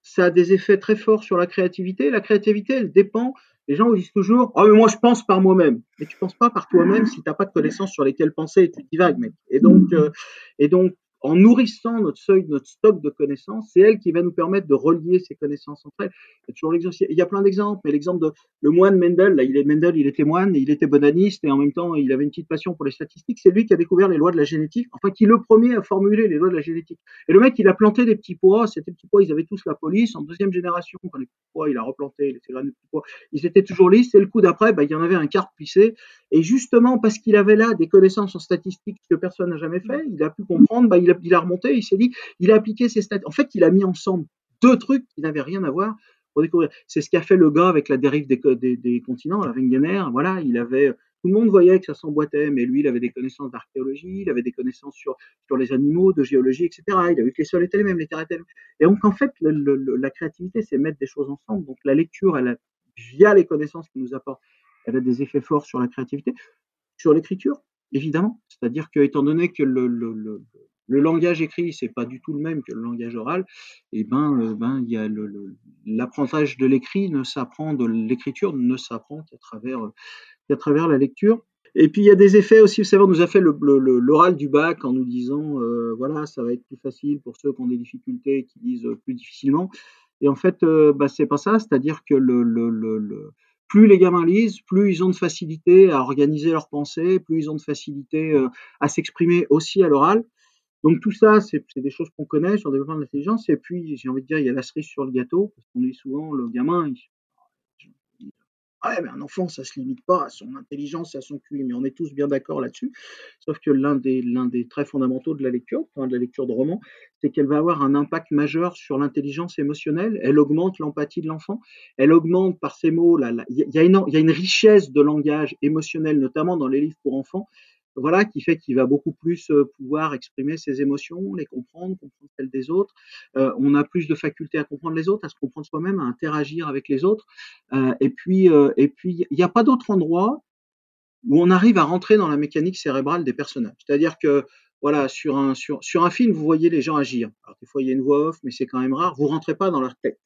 ça a des effets très forts sur la créativité. La créativité, elle dépend. Les gens disent toujours « Ah, oh, mais moi, je pense par moi-même ». Mais tu ne penses pas par toi-même si tu n'as pas de connaissances sur lesquelles penser et tu divagues, mec. Et donc, euh, et donc, en nourrissant notre seuil, notre stock de connaissances, c'est elle qui va nous permettre de relier ces connaissances entre elles. Il y a, toujours l'exemple, il y a plein d'exemples, mais l'exemple de le moine Mendel, là, il est Mendel, il était moine, il était botaniste, et en même temps, il avait une petite passion pour les statistiques. C'est lui qui a découvert les lois de la génétique, enfin, qui est le premier à formuler les lois de la génétique. Et le mec, il a planté des petits pois, c'était petits pois, ils avaient tous la police. En deuxième génération, quand les petits pois, il a replanté, les petits pois, ils étaient toujours lisses, et le coup d'après, bah, il y en avait un quart plissé. Et justement, parce qu'il avait là des connaissances en statistiques que personne n'a jamais fait, il a pu comprendre, bah, il a Il a remonté, il s'est dit, il a appliqué ses stats. En fait, il a mis ensemble deux trucs qui n'avaient rien à voir pour découvrir. C'est ce qu'a fait le gars avec la dérive des, des, des continents, la Wegener. Voilà, il avait, tout le monde voyait que ça s'emboîtait, mais lui, il avait des connaissances d'archéologie, il avait des connaissances sur, sur les animaux, de géologie, et cetera. Il a vu que les sols étaient les mêmes, les terres étaient les mêmes. Et donc, en fait, le, le, la créativité, c'est mettre des choses ensemble. Donc, la lecture, elle a, via les connaissances qu'elle nous apporte, elle a des effets forts sur la créativité, sur l'écriture, évidemment. C'est-à-dire que, étant donné que le, le, le Le langage écrit, c'est pas du tout le même que le langage oral. Et ben, euh, ben, il y a le, le, l'apprentissage de l'écrit ne s'apprend de l'écriture ne s'apprend qu'à travers, euh, qu'à travers la lecture. Et puis il y a des effets aussi. Vous savez, on nous a fait le, le, le, l'oral du bac en nous disant, euh, voilà, ça va être plus facile pour ceux qui ont des difficultés et qui lisent plus difficilement. Et en fait, euh, bah, c'est pas ça. C'est-à-dire que le, le, le, le plus les gamins lisent, plus ils ont de facilité à organiser leurs pensées, plus ils ont de facilité euh, à s'exprimer aussi à l'oral. Donc tout ça, c'est, c'est des choses qu'on connaît sur le développement de l'intelligence. Et puis, j'ai envie de dire, il y a la cerise sur le gâteau, parce qu'on dit souvent, le gamin, il, il, ouais, mais un enfant, ça se limite pas à son intelligence, à son Q I, mais on est tous bien d'accord là-dessus. Sauf que l'un des, l'un des traits fondamentaux de la lecture, enfin, de la lecture de roman, c'est qu'elle va avoir un impact majeur sur l'intelligence émotionnelle. Elle augmente l'empathie de l'enfant. Elle augmente par ces mots. Là, là, il y a une, il y a une richesse de langage émotionnel, notamment dans les livres pour enfants. Voilà, qui fait qu'il va beaucoup plus pouvoir exprimer ses émotions, les comprendre, comprendre celles des autres. Euh, on a plus de faculté à comprendre les autres, à se comprendre soi-même, à interagir avec les autres. Euh, et puis, euh, et puis, il n'y a pas d'autre endroit où on arrive à rentrer dans la mécanique cérébrale des personnages. C'est-à-dire que, voilà, sur un sur sur un film, vous voyez les gens agir. Alors des fois, il y a une voix off, mais c'est quand même rare. Vous rentrez pas dans leur tête.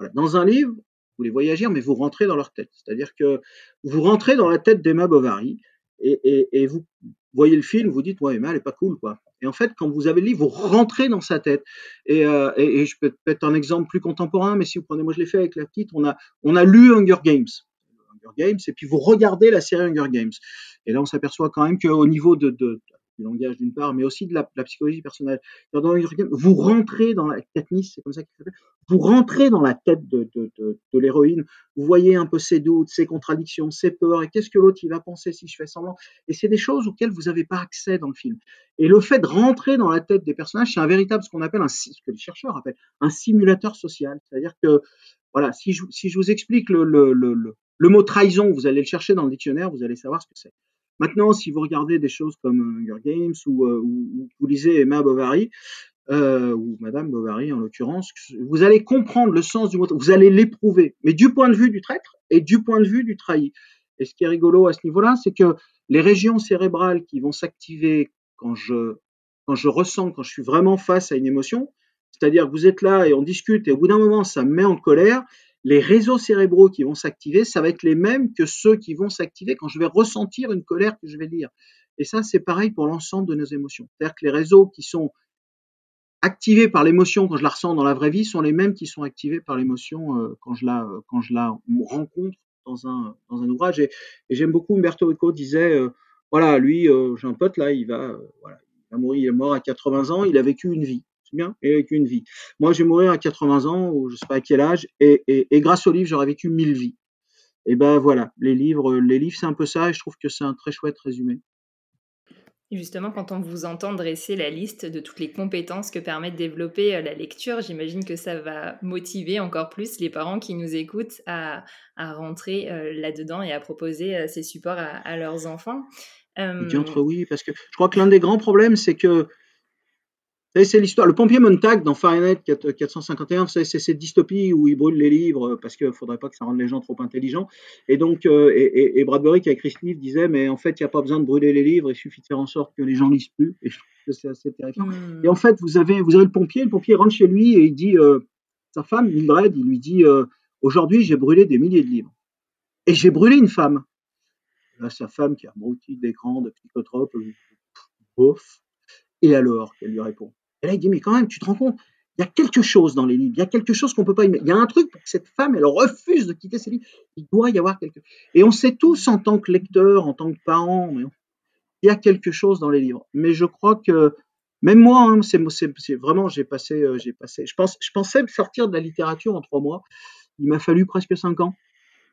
Voilà. Dans un livre, vous les voyez agir, mais vous rentrez dans leur tête. C'est-à-dire que vous rentrez dans la tête d'Emma Bovary. Et, et, et vous voyez le film, vous dites ouais, mais elle est pas cool quoi. Et en fait, quand vous avez le livre, vous rentrez dans sa tête. Et, euh, et, et je peux peut-être un exemple plus contemporain, mais si vous prenez, moi je l'ai fait avec la petite, on a on a lu Hunger Games, Hunger Games, et puis vous regardez la série Hunger Games. Et là, on s'aperçoit quand même qu'au niveau de, de du langage d'une part, mais aussi de la, la psychologie personnelle. Dans Hunger Games, vous rentrez dans la Katniss, c'est comme ça qu'il s'appelle. Vous rentrez dans la tête de, de, de, de l'héroïne, vous voyez un peu ses doutes, ses contradictions, ses peurs, et qu'est-ce que l'autre il va penser si je fais semblant. Et c'est des choses auxquelles vous n'avez pas accès dans le film. Et le fait de rentrer dans la tête des personnages, c'est un véritable, ce qu'on appelle, un, ce que les chercheurs appellent, un simulateur social. C'est-à-dire que, voilà, si je, si je vous explique le, le, le, le, le mot trahison, vous allez le chercher dans le dictionnaire, vous allez savoir ce que c'est. Maintenant, si vous regardez des choses comme Hunger Games ou, euh, ou vous lisez Emma Bovary, Euh, ou Madame Bovary en l'occurrence, vous allez comprendre le sens du mot, vous allez l'éprouver, mais du point de vue du traître et du point de vue du trahi. Et ce qui est rigolo à ce niveau-là, c'est que les régions cérébrales qui vont s'activer quand je, quand je ressens, quand je suis vraiment face à une émotion, c'est-à-dire que vous êtes là et on discute et au bout d'un moment ça me met en colère, les réseaux cérébraux qui vont s'activer, ça va être les mêmes que ceux qui vont s'activer quand je vais ressentir une colère que je vais lire. Et ça, c'est pareil pour l'ensemble de nos émotions. C'est-à-dire que les réseaux qui sont activés par l'émotion quand je la ressens dans la vraie vie sont les mêmes qui sont activés par l'émotion euh, quand je la, euh, quand je la rencontre dans un, dans un ouvrage. Et, et j'aime beaucoup, Umberto Eco disait, euh, voilà, lui, euh, j'ai un pote, là, il va, euh, voilà, il va mourir, il est mort à quatre-vingts ans, il a vécu une vie. C'est bien, il a vécu une vie. Moi, je vais mourir à quatre-vingts ans, ou je ne sais pas à quel âge, et, et, et grâce aux livres, j'aurais vécu mille vies. Et ben voilà, les livres, les livres, c'est un peu ça, et je trouve que c'est un très chouette résumé. Justement, quand on vous entend dresser la liste de toutes les compétences que permet de développer la lecture, j'imagine que ça va motiver encore plus les parents qui nous écoutent à, à rentrer euh, là-dedans et à proposer euh, ces supports à, à leurs enfants. Euh... Et entre oui, parce que je crois que l'un des grands problèmes, c'est que savez, c'est l'histoire. Le pompier Montag dans Fahrenheit quatre cent cinquante et un, vous savez, c'est cette dystopie où il brûle les livres parce qu'il ne faudrait pas que ça rende les gens trop intelligents. Et donc, euh, et, et Bradbury qui a écrit ce livre disait, mais en fait, il n'y a pas besoin de brûler les livres, il suffit de faire en sorte que les gens lisent plus. Et je trouve que c'est assez terrifiant. Mmh. Et en fait, vous avez, vous avez le pompier, le pompier rentre chez lui et il dit, euh, sa femme, Mildred, il lui dit, euh, aujourd'hui, j'ai brûlé des milliers de livres. Et j'ai brûlé une femme. Là, sa femme qui est abrutie d'écran, de psychotrope, bof. Et alors, elle lui répond. Et là, il dit, mais quand même, tu te rends compte, il y a quelque chose dans les livres, il y a quelque chose qu'on ne peut pas... Il y a un truc pour que cette femme, elle refuse de quitter ses livres. Il doit y avoir quelque chose. Et on sait tous, en tant que lecteur, en tant que parent, mais on... il y a quelque chose dans les livres. Mais je crois que, même moi, hein, c'est, c'est, c'est vraiment, j'ai passé... Euh, j'ai passé je, pense, je pensais me sortir de la littérature en trois mois. Il m'a fallu presque cinq ans.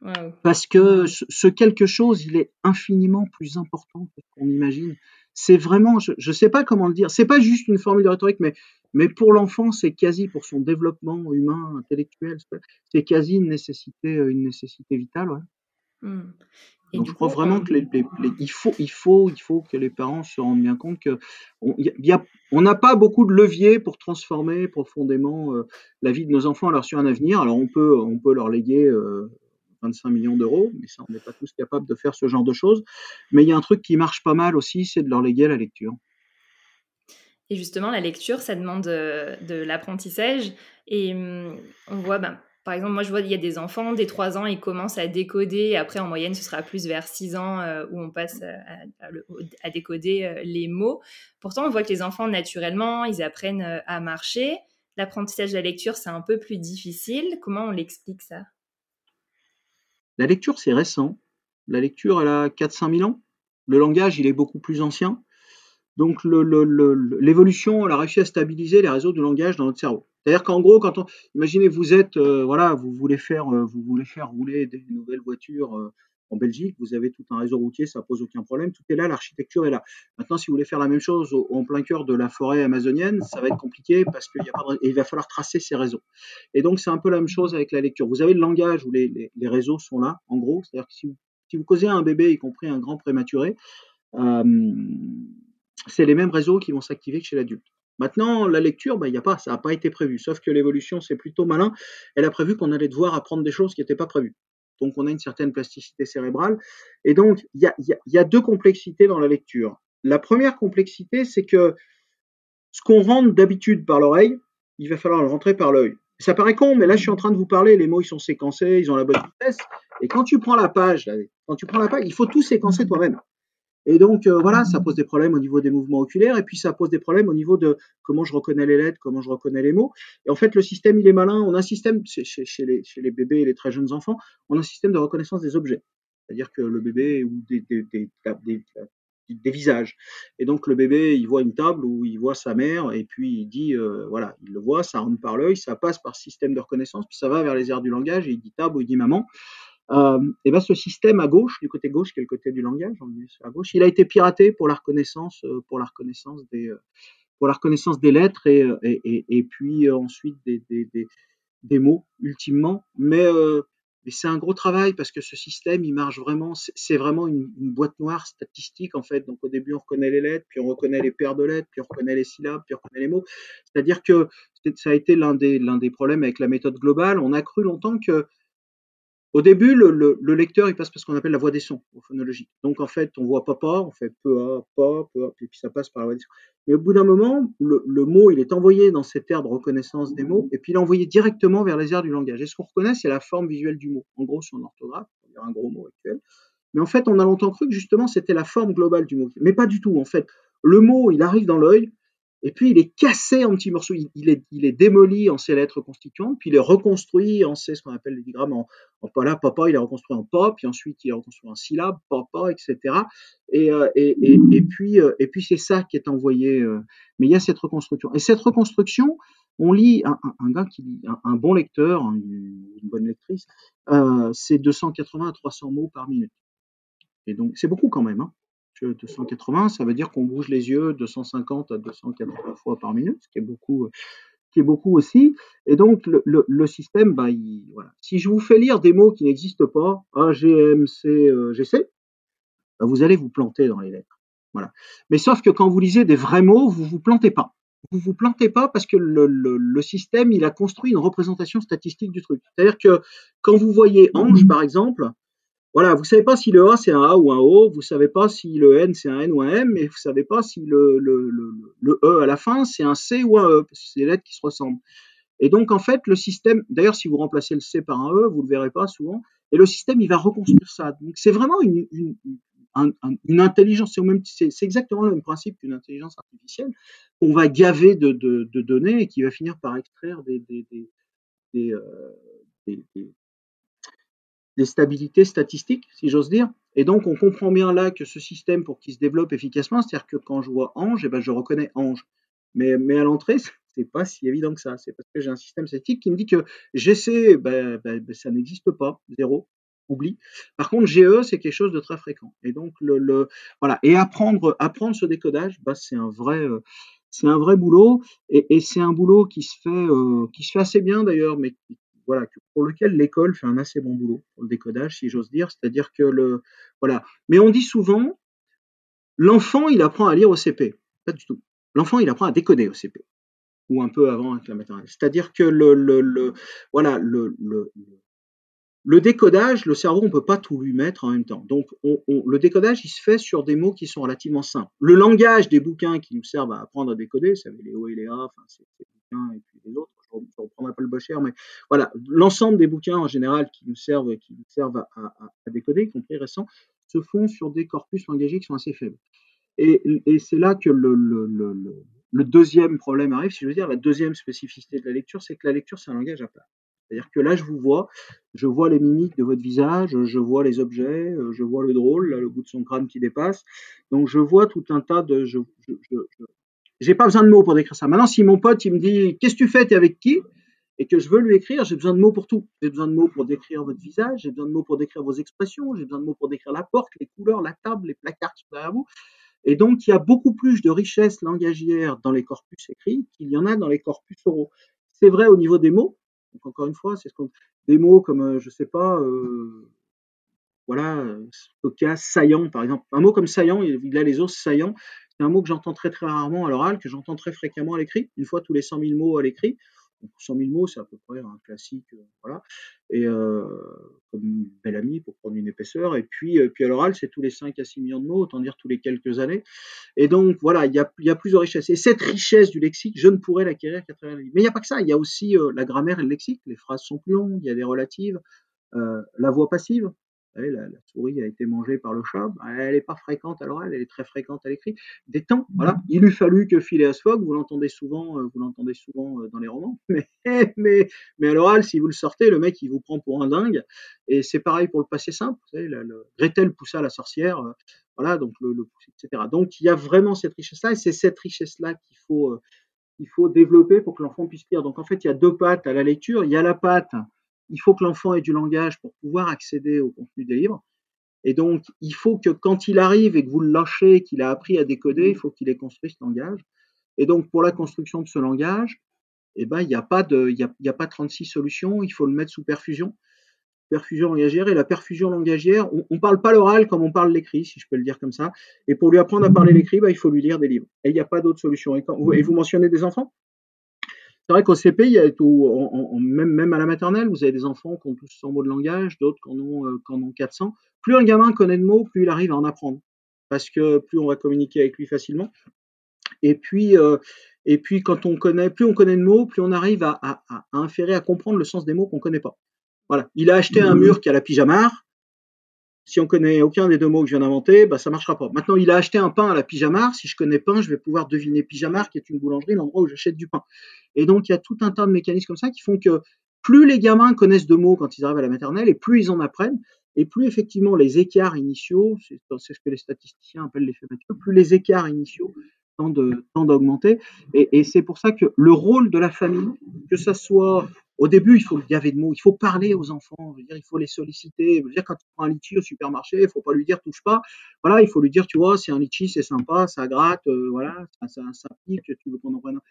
Wow. Parce que ce, ce quelque chose, il est infiniment plus important que ce qu'on imagine. C'est vraiment, je ne sais pas comment le dire, c'est pas juste une formule de rhétorique, mais, mais pour l'enfant, c'est quasi, pour son développement humain, intellectuel, c'est quasi une nécessité, une nécessité vitale. Ouais. Mmh. Et donc je crois coup, vraiment on... que les, les, les, il faut, il faut, il faut que les parents se rendent bien compte que on n'a pas beaucoup de leviers pour transformer profondément euh, la vie de nos enfants, alors sur un avenir. Alors on peut, on peut leur léguer euh, vingt-cinq millions d'euros, mais ça, on n'est pas tous capables de faire ce genre de choses. Mais il y a un truc qui marche pas mal aussi, c'est de leur léguer la lecture. Et justement, la lecture, ça demande de, de l'apprentissage. Et hum, on voit, ben, par exemple, moi, je vois qu'il y a des enfants, dès trois ans, ils commencent à décoder. Après, en moyenne, ce sera plus vers six ans euh, où on passe à, à, à décoder euh, les mots. Pourtant, on voit que les enfants, naturellement, ils apprennent euh, à marcher. L'apprentissage de la lecture, c'est un peu plus difficile. Comment on l'explique, ça ? La lecture, c'est récent. La lecture, elle a quatre à cinq mille ans. Le langage, il est beaucoup plus ancien. Donc, le, le, le, l'évolution, elle a réussi à stabiliser les réseaux du langage dans notre cerveau. C'est-à-dire qu'en gros, quand on, imaginez, vous êtes, euh, voilà, vous voulez faire, euh, vous voulez faire rouler des nouvelles voitures euh, en Belgique, vous avez tout un réseau routier, ça pose aucun problème, tout est là, l'architecture est là. Maintenant, si vous voulez faire la même chose au, en plein cœur de la forêt amazonienne, ça va être compliqué parce qu'il y a pas de, il va falloir tracer ces réseaux. Et donc, c'est un peu la même chose avec la lecture. Vous avez le langage où les, les, les réseaux sont là, en gros. C'est-à-dire que si vous, si vous causez à un bébé, y compris un grand prématuré, euh, c'est les mêmes réseaux qui vont s'activer que chez l'adulte. Maintenant, la lecture, bah, y a pas, ça n'a pas été prévu. Sauf que l'évolution, c'est plutôt malin. Elle a prévu qu'on allait devoir apprendre des choses qui n'étaient pas prévues. Donc, on a une certaine plasticité cérébrale. Et donc, il y a, y a, y a deux complexités dans la lecture. La première complexité, c'est que ce qu'on rentre d'habitude par l'oreille, il va falloir le rentrer par l'œil. Ça paraît con, mais là, je suis en train de vous parler. Les mots, ils sont séquencés, ils ont la bonne vitesse. Et quand tu prends la page, là, quand tu prends la page, il faut tout séquencer toi-même. Et donc, euh, voilà, ça pose des problèmes au niveau des mouvements oculaires. Et puis, ça pose des problèmes au niveau de comment je reconnais les lettres, comment je reconnais les mots. Et en fait, le système, il est malin. On a un système, chez, chez, chez, les, chez les bébés et les très jeunes enfants, on a un système de reconnaissance des objets. C'est-à-dire que le bébé ou des, des, des, des, des, des visages. Et donc, le bébé, il voit une table où il voit sa mère. Et puis, il dit, euh, voilà, il le voit, ça rentre par l'œil, ça passe par système de reconnaissance. Puis, ça va vers les aires du langage. Et il dit table ou il dit maman. Euh, et ben ce système à gauche, du côté gauche, qui est le côté du langage, à gauche, il a été piraté pour la reconnaissance, pour la reconnaissance des, pour la reconnaissance des lettres et, et, et, et puis ensuite des, des, des, des mots ultimement. Mais, euh, mais c'est un gros travail parce que ce système, il marche vraiment. C'est, c'est vraiment une, une boîte noire statistique en fait. Donc au début, on reconnaît les lettres, puis on reconnaît les paires de lettres, puis on reconnaît les syllabes, puis on reconnaît les mots. C'est-à-dire que ça a été l'un des, l'un des problèmes avec la méthode globale. On a cru longtemps que au début, le, le, le lecteur, il passe par ce qu'on appelle la voie des sons, phonologique. Donc, en fait, on voit papa, on fait peu-a, pas, peu-a, et puis ça passe par la voie des sons. Mais au bout d'un moment, le, le mot, il est envoyé dans cette aire de reconnaissance des mots, et puis il est envoyé directement vers les aires du langage. Et ce qu'on reconnaît, c'est la forme visuelle du mot. En gros, son orthographe, il y a un gros mot actuel. Mais en fait, on a longtemps cru que, justement, c'était la forme globale du mot. Mais pas du tout, en fait. Le mot, il arrive dans l'œil, Et puis, il est cassé en petits morceaux. Il, il, est, il est démoli en ses lettres constituantes, puis il est reconstruit en ses, ce qu'on appelle le digramme en, en pala, papa, il est reconstruit en pop, puis ensuite, il est reconstruit en syllabe, papa, et cetera. Et, euh, et, et, et puis, euh, et puis c'est ça qui est envoyé. Euh, mais il y a cette reconstruction. Et cette reconstruction, on lit, un, un, un gars qui lit, un, un bon lecteur, une, une bonne lectrice, euh, c'est deux cent quatre-vingts à trois cents mots par minute. Et donc, c'est beaucoup quand même, hein. deux cent quatre-vingts, ça veut dire qu'on bouge les yeux deux cent cinquante à deux cent quatre-vingts fois par minute, ce qui est beaucoup, qui est beaucoup aussi. Et donc, le, le, le système, bah, il, voilà. Si je vous fais lire des mots qui n'existent pas, A, G, M, C, euh, G, C, bah, vous allez vous planter dans les lettres. Voilà. Mais sauf que quand vous lisez des vrais mots, vous ne vous plantez pas. Vous ne vous plantez pas parce que le, le, le système, il a construit une représentation statistique du truc. C'est-à-dire que quand vous voyez Ange, par exemple, voilà, vous savez pas si le A c'est un A ou un O, vous savez pas si le N c'est un N ou un M, et vous savez pas si le, le, le, le E à la fin c'est un C ou un E, parce que c'est des lettres qui se ressemblent. Et donc, en fait, le système, d'ailleurs, si vous remplacez le C par un E, vous le verrez pas souvent, et le système, il va reconstruire ça. Donc, c'est vraiment une, une, une, une intelligence, c'est, au même, c'est, c'est exactement le même principe qu'une intelligence artificielle, qu'on va gaver de, de, de données et qui va finir par extraire des, des, des, des, euh, des, des des stabilités statistiques, si j'ose dire. Et donc, on comprend bien là que ce système, pour qu'il se développe efficacement, c'est-à-dire que quand je vois Ange, eh ben, je reconnais Ange. Mais, mais à l'entrée, c'est pas si évident que ça. C'est parce que j'ai un système statistique qui me dit que G C, ben, ben, ben, ça n'existe pas, zéro, oublie. Par contre, G E, c'est quelque chose de très fréquent. Et donc, le, le, voilà. Et apprendre, apprendre ce décodage, ben, c'est un vrai... Euh, c'est un vrai boulot, et, et c'est un boulot qui se fait, euh, qui se fait assez bien, d'ailleurs, mais qui Voilà, pour lequel l'école fait un assez bon boulot pour le décodage, si j'ose dire. C'est-à-dire que le. Voilà. Mais on dit souvent, l'enfant, il apprend à lire au C P. Pas du tout. L'enfant, il apprend à décoder au C P. Ou un peu avant avec la maternelle. C'est-à-dire que le. le, le voilà, le, le, le décodage, le cerveau, on ne peut pas tout lui mettre en même temps. Donc, on, on, le décodage, il se fait sur des mots qui sont relativement simples. Le langage des bouquins qui nous servent à apprendre à décoder, vous savez, les O et les A, enfin, c'est les bouquins et puis les autres. On prendra pas le Bocher, mais voilà, l'ensemble des bouquins en général qui nous servent, qui nous servent à, à, à décoder, y compris récents, se font sur des corpus langagiers qui sont assez faibles. Et, et c'est là que le, le, le, le deuxième problème arrive, si je veux dire, la deuxième spécificité de la lecture, c'est que la lecture, c'est un langage à part. C'est-à-dire que là, je vous vois, je vois les mimiques de votre visage, je vois les objets, je vois le drôle, là, le bout de son crâne qui dépasse. Donc, je vois tout un tas de... Je, je, je, je, J'ai pas besoin de mots pour décrire ça. Maintenant, si mon pote, il me dit « Qu'est-ce que tu fais? T'es avec qui ?» et que je veux lui écrire, j'ai besoin de mots pour tout. J'ai besoin de mots pour décrire votre visage, j'ai besoin de mots pour décrire vos expressions, j'ai besoin de mots pour décrire la porte, les couleurs, la table, les placards qui sont derrière vous. Et donc, il y a beaucoup plus de richesse langagière dans les corpus écrits qu'il y en a dans les corpus oraux. C'est vrai au niveau des mots. Donc, encore une fois, c'est ce qu'on... des mots comme, je sais pas... Euh... Voilà, stockage, saillant, par exemple. Un mot comme saillant, il a les os saillants. C'est un mot que j'entends très très rarement à l'oral, que j'entends très fréquemment à l'écrit, une fois tous les cent mille mots à l'écrit. Donc, cent mille mots, c'est à peu près un classique, voilà. Et euh, comme une belle amie pour prendre une épaisseur. Et puis, et puis à l'oral, c'est tous les cinq à six millions de mots, autant dire tous les quelques années. Et donc voilà, il y a, il y a plus de richesse. Et cette richesse du lexique, je ne pourrais l'acquérir qu'à travers le livre. Mais il n'y a pas que ça. Il y a aussi euh, la grammaire et le lexique. Les phrases sont plus longues. Il y a des relatives. Euh, la voix passive. La, la souris a été mangée par le chat, elle n'est pas fréquente à l'oral, elle est très fréquente à l'écrit. Des temps, voilà. Il eût fallu que Phileas Fogg, vous l'entendez souvent, vous l'entendez souvent dans les romans, mais, mais, mais à l'oral, si vous le sortez, le mec, il vous prend pour un dingue. Et c'est pareil pour le passé simple. Vous savez, la, la, Gretel poussa la sorcière, voilà, donc le, le, et cetera. Donc il y a vraiment cette richesse-là, et c'est cette richesse-là qu'il faut, euh, qu'il faut développer pour que l'enfant puisse lire. Donc en fait, il y a deux pattes à la lecture. Il y a la patte. Il faut que l'enfant ait du langage pour pouvoir accéder au contenu des livres. Et donc, il faut que quand il arrive et que vous le lâchez, qu'il a appris à décoder, il faut qu'il ait construit ce langage. Et donc, pour la construction de ce langage, eh ben, il n'y a pas de, il y a, il y a pas trente-six solutions. Il faut le mettre sous perfusion. Perfusion langagière. Et la perfusion langagière, on ne parle pas l'oral comme on parle l'écrit, si je peux le dire comme ça. Et pour lui apprendre à parler l'écrit, ben, il faut lui lire des livres. Et il n'y a pas d'autre solution. Et, quand, et vous mentionnez des enfants ? C'est vrai qu'au C P, il y a tout, on, on, même, même à la maternelle, vous avez des enfants qui ont tous cent mots de langage, d'autres qui en ont, euh, qui en ont quatre cents. Plus un gamin connaît de mots, plus il arrive à en apprendre, parce que plus on va communiquer avec lui facilement. Et puis, euh, et puis quand on connaît, plus on connaît de mots, plus on arrive à, à, à inférer, à comprendre le sens des mots qu'on ne connaît pas. Voilà. Il a acheté un mur qui a la pyjamare. Si on connaît aucun des deux mots que je viens d'inventer, bah, ça marchera pas. Maintenant, il a acheté un pain à la Pyjamar. Si je connais pain, je vais pouvoir deviner Pyjamar, qui est une boulangerie, l'endroit où j'achète du pain. Et donc, il y a tout un tas de mécanismes comme ça qui font que plus les gamins connaissent de mots quand ils arrivent à la maternelle et plus ils en apprennent, et plus effectivement les écarts initiaux, c'est, c'est ce que les statisticiens appellent l'effet Mathieu, plus les écarts initiaux tendent, de, tendent à augmenter. Et, et c'est pour ça que le rôle de la famille, que ça soit... Au début, il faut le gaver de mots, il faut parler aux enfants, je veux dire, il faut les solliciter. Je veux dire, quand tu prends un litchi au supermarché, il ne faut pas lui dire « touche pas ». Voilà, il faut lui dire « tu vois, c'est un litchi, c'est sympa, ça gratte, euh, voilà, ça, ça, ça pique, tu veux qu'on en prenne un ».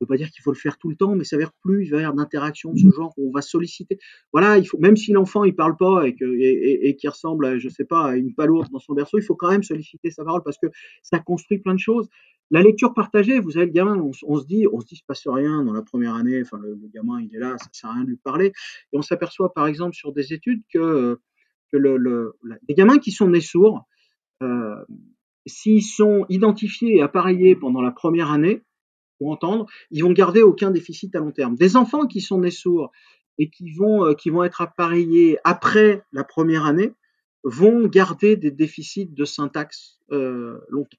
Je ne veux pas dire qu'il faut le faire tout le temps, mais ça va plus, il va y avoir d'interactions de ce genre où on va solliciter. Voilà, il faut, même si l'enfant il parle pas et, que, et, et, et qu'il ressemble, à, je sais pas, à une palourde dans son berceau, il faut quand même solliciter sa parole parce que ça construit plein de choses. La lecture partagée, vous avez le gamin, on, on se dit, on se dit, il se passe rien dans la première année. Enfin, le, le gamin, il est là, ça sert à rien de lui parler. Et on s'aperçoit, par exemple, sur des études que, que le, le, la, les gamins qui sont nés sourds, euh, s'ils sont identifiés et appareillés pendant la première année, pour entendre, ils vont garder aucun déficit à long terme. Des enfants qui sont nés sourds et qui vont, euh, qui vont être appareillés après la première année vont garder des déficits de syntaxe euh, longtemps.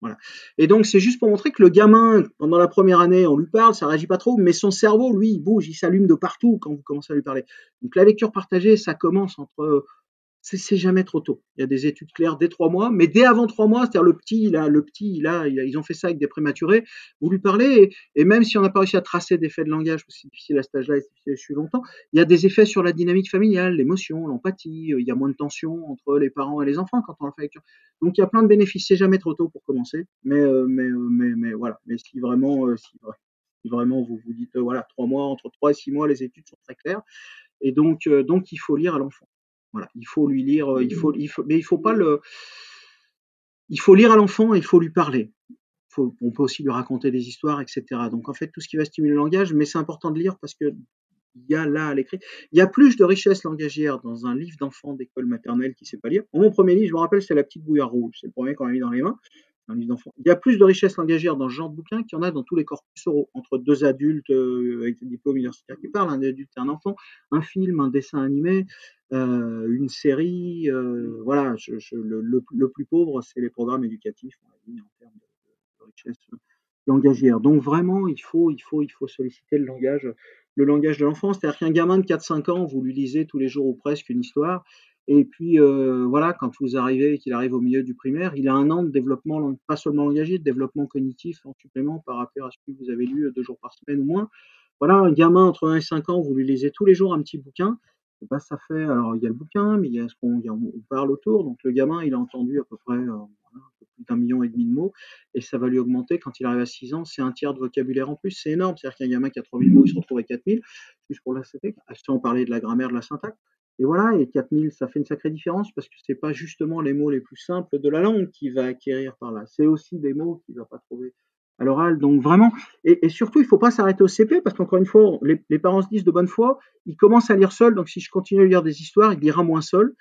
Voilà. Et donc, c'est juste pour montrer que le gamin, pendant la première année, on lui parle, ça réagit pas trop, mais son cerveau, lui, il bouge, il s'allume de partout quand vous commencez à lui parler. Donc, la lecture partagée, ça commence entre... Euh, C'est, c'est jamais trop tôt. Il y a des études claires dès trois mois, mais dès avant trois mois, c'est-à-dire le petit, il a, le petit, il a, il a, ils ont fait ça avec des prématurés. Vous lui parlez, et, et même si on n'a pas réussi à tracer d'effets de langage, parce que c'est difficile à cet âge-là, c'est difficile à suivre longtemps, il y a des effets sur la dynamique familiale, l'émotion, l'empathie. Il y a moins de tension entre les parents et les enfants quand on le fait avec eux. Donc il y a plein de bénéfices. C'est jamais trop tôt pour commencer, mais euh, mais euh, mais mais voilà. Mais si vraiment, euh, si, ouais, si vraiment vous vous dites euh, voilà trois mois, entre trois et six mois, les études sont très claires, et donc euh, donc il faut lire à l'enfant. Voilà, il faut lui lire, il faut, il faut, mais il faut pas le, il faut lire à l'enfant et il faut lui parler. Faut, on peut aussi lui raconter des histoires, et cetera. Donc en fait tout ce qui va stimuler le langage, mais c'est important de lire parce que il y a là à l'écrit, il y a plus de richesse langagière dans un livre d'enfant d'école maternelle qui sait pas lire. Mon premier livre, je me rappelle, c'est La Petite Bouillarde Rouge, c'est le premier qu'on m'a mis dans les mains, un livre d'enfant. Il y a plus de richesse langagière dans ce genre de bouquin qu'il y en a dans tous les corpus oraux entre deux adultes euh, avec des diplômes universitaires qui parlent, un adulte et un enfant, un film, un dessin animé. Euh, une série, euh, voilà, je, je, le, le, le plus pauvre, c'est les programmes éducatifs en termes de, de richesse langagière. Donc vraiment, il faut, il faut, il faut solliciter le langage, le langage de l'enfant. C'est-à-dire qu'un gamin de quatre cinq ans, vous lui lisez tous les jours ou presque une histoire, et puis euh, voilà, quand vous arrivez et qu'il arrive au milieu du primaire, il a un an de développement, pas seulement langagier, de développement cognitif en supplément par rapport à ce que vous avez lu deux jours par semaine ou moins. Voilà, un gamin entre un et cinq ans, vous lui lisez tous les jours un petit bouquin. Et ben ça fait, alors il y a le bouquin, mais il y a ce qu'on y a, on parle autour, donc le gamin il a entendu à peu près euh, plus d'un million et demi de mots, et ça va lui augmenter quand il arrive à six ans, c'est un tiers de vocabulaire en plus, c'est énorme, c'est-à-dire qu'un gamin qui a trois mille mots, il se retrouve à quatre mille, juste pour la syntaxe, sans parler de la grammaire, de la syntaxe, et voilà, et quatre mille ça fait une sacrée différence, parce que c'est pas justement les mots les plus simples de la langue qu'il va acquérir par là, c'est aussi des mots qu'il va pas trouver à l'oral, donc vraiment, et, et surtout il ne faut pas s'arrêter au C P, parce qu'encore une fois, les, les parents se disent de bonne foi, ils commencent à lire seul, donc si je continue à lire des histoires, il lira moins seul.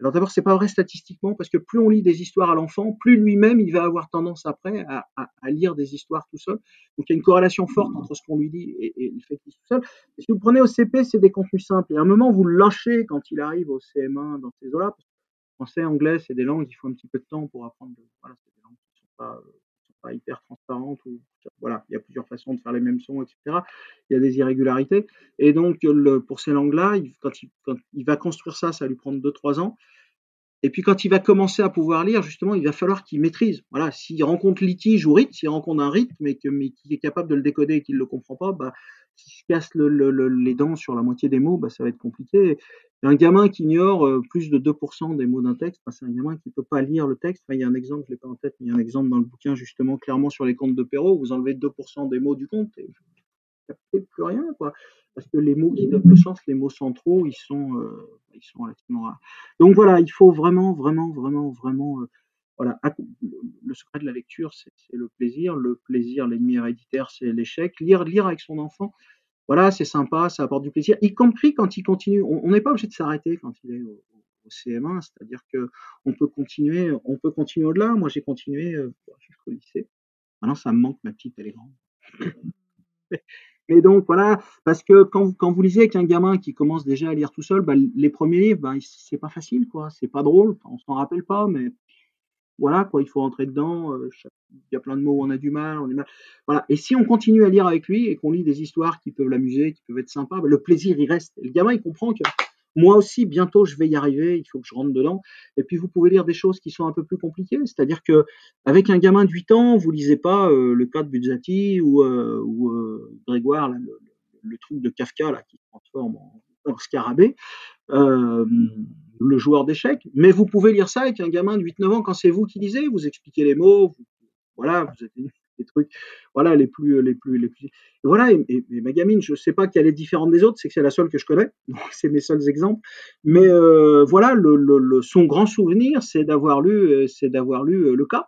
Alors d'abord, c'est pas vrai statistiquement, parce que plus on lit des histoires à l'enfant, plus lui-même il va avoir tendance après à, à, à lire des histoires tout seul. Donc il y a une corrélation forte entre ce qu'on lui dit et, et le fait qu'il est tout seul. Et si vous prenez au C P, c'est des contenus simples, et à un moment vous le lâchez quand il arrive au C M un dans ces eaux-là, parce que français, anglais, c'est des langues, il faut un petit peu de temps pour apprendre. De, voilà, c'est des langues qui sont pas hyper transparente, ou voilà, il y a plusieurs façons de faire les mêmes sons, et cetera. Il y a des irrégularités, et donc le, pour ces langues-là, il, quand, il, quand il va construire ça, ça va lui prendre deux trois ans, et puis quand il va commencer à pouvoir lire, justement, il va falloir qu'il maîtrise. Voilà, s'il rencontre litige ou rythme, s'il rencontre un rythme, mais, que, mais qu'il est capable de le décoder et qu'il ne le comprend pas, bah, s'il se casse le, le, le, les dents sur la moitié des mots, bah, ça va être compliqué. Et un gamin qui ignore plus de deux pour cent des mots d'un texte, bah, c'est un gamin qui ne peut pas lire le texte. Enfin, il y a un exemple, je ne l'ai pas en tête, mais il y a un exemple dans le bouquin, justement, clairement sur les comptes de Perrault, vous enlevez deux pour cent des mots du compte et vous ne captez plus rien, quoi. Parce que les mots qui donnent le sens, les mots centraux, ils sont, euh, ils sont relativement rares. Donc voilà, il faut vraiment, vraiment, vraiment, vraiment... Euh, voilà, le secret de la lecture, c'est, c'est le plaisir. Le plaisir, l'ennemi héréditaire, c'est l'échec. Lire, lire avec son enfant, voilà, c'est sympa, ça apporte du plaisir, y compris quand il continue. On n'est pas obligé de s'arrêter quand il est au, au C M un, c'est-à-dire que on peut continuer, on peut continuer au-delà. Moi, j'ai continué euh, jusqu'au lycée. Maintenant, ça me manque, ma petite, elle est grande. Et donc voilà, parce que quand, quand vous lisez avec un gamin qui commence déjà à lire tout seul, bah, les premiers livres, bah, c'est pas facile, quoi, c'est pas drôle, on s'en rappelle pas, mais voilà, quoi, il faut rentrer dedans, euh, il y a plein de mots où on a du mal, on est mal. Voilà. Et si on continue à lire avec lui et qu'on lit des histoires qui peuvent l'amuser, qui peuvent être sympas, bah, le plaisir il reste. Et le gamin il comprend que moi aussi bientôt je vais y arriver, il faut que je rentre dedans. Et puis vous pouvez lire des choses qui sont un peu plus compliquées, c'est-à-dire que avec un gamin de huit ans, vous lisez pas euh, le cas de Buzzati ou, euh, ou euh, Grégoire, là, le, le truc de Kafka là qui se transforme en, en scarabée, euh, le joueur d'échecs. Mais vous pouvez lire ça avec un gamin de huit neuf ans quand c'est vous qui lisez, vous expliquez les mots, vous, voilà, vous avez des trucs, voilà les plus, les plus, les plus. Et voilà, et, et, et ma gamine, je sais pas qu'elle est différente des autres, c'est que c'est la seule que je connais, donc c'est mes seuls exemples. Mais euh, voilà, le, le, le, son grand souvenir, c'est d'avoir lu, euh, c'est d'avoir lu euh, le cas.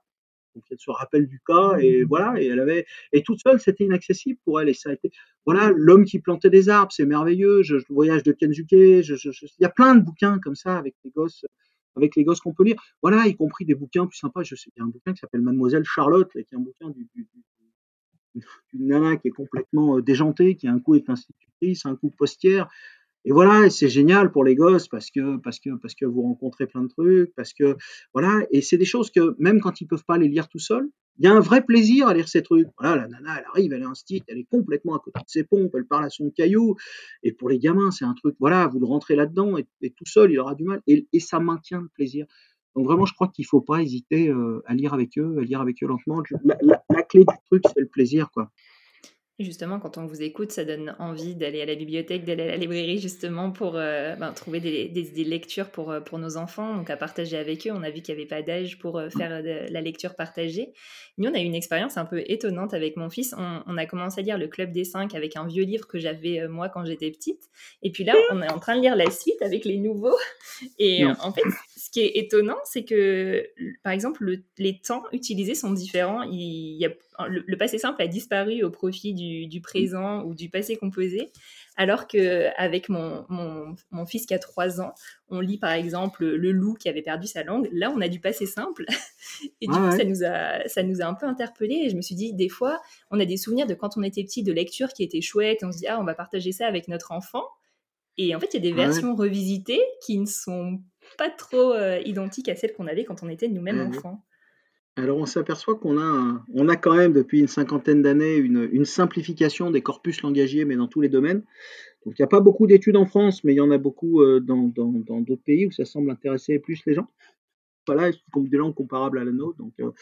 Donc elle se rappelle du cas et voilà, et elle avait, et toute seule, c'était inaccessible pour elle et ça a été. Voilà, l'homme qui plantait des arbres, c'est merveilleux. Je, je voyage de Kensuke, je, je, je, il y a plein de bouquins comme ça avec les gosses. avec les gosses qu'on peut lire, voilà, y compris des bouquins plus sympas. Je sais, il y a un bouquin qui s'appelle Mademoiselle Charlotte, là, qui est un bouquin d'une du, du, du nana qui est complètement euh, déjantée, qui un coup est institutrice, un coup postière, et voilà, et c'est génial pour les gosses parce que, parce, que, parce que vous rencontrez plein de trucs, parce que, voilà, et c'est des choses que, même quand ils ne peuvent pas les lire tout seuls, il y a un vrai plaisir à lire ces trucs. Voilà, la nana, elle arrive, elle est instite, elle est complètement à côté de ses pompes, elle parle à son caillou. Et pour les gamins, c'est un truc, voilà, vous le rentrez là-dedans et, et tout seul, il aura du mal. Et, et ça maintient le plaisir. Donc vraiment, je crois qu'il ne faut pas hésiter euh, à lire avec eux, à lire avec eux lentement. La, la, la clé du truc, c'est le plaisir, quoi. Justement, quand on vous écoute, ça donne envie d'aller à la bibliothèque, d'aller à la librairie, justement, pour euh, ben, trouver des, des, des lectures pour, pour nos enfants, donc à partager avec eux. On a vu qu'il n'y avait pas d'âge pour faire de la lecture partagée. Nous, on a eu une expérience un peu étonnante avec mon fils. On, on a commencé à lire le Club des Cinq avec un vieux livre que j'avais, euh, moi, quand j'étais petite. Et puis là, on est en train de lire la suite avec les nouveaux. Et non. En fait, ce qui est étonnant, c'est que, par exemple, le, les temps utilisés sont différents. Il y a Le, le passé simple a disparu au profit du, du présent ou du passé composé, alors qu'avec mon, mon, mon fils qui a trois ans, on lit par exemple le loup qui avait perdu sa langue. Là, on a du passé simple. Et du ah ouais. coup, ça nous a, ça nous a un peu interpellés. Et je me suis dit, des fois, on a des souvenirs de quand on était petit, de lectures qui étaient chouettes. On se dit, ah, on va partager ça avec notre enfant. Et en fait, il y a des ah versions ouais. revisitées qui ne sont pas trop euh, identiques à celles qu'on avait quand on était nous-mêmes ah enfants. Ouais. Alors, on s'aperçoit qu'on a, un, on a quand même depuis une cinquantaine d'années une, une simplification des corpus langagiers, mais dans tous les domaines. Donc, il n'y a pas beaucoup d'études en France, mais il y en a beaucoup dans, dans, dans d'autres pays où ça semble intéresser plus les gens. Voilà, des langues comparables à la nôtre. Donc, euh,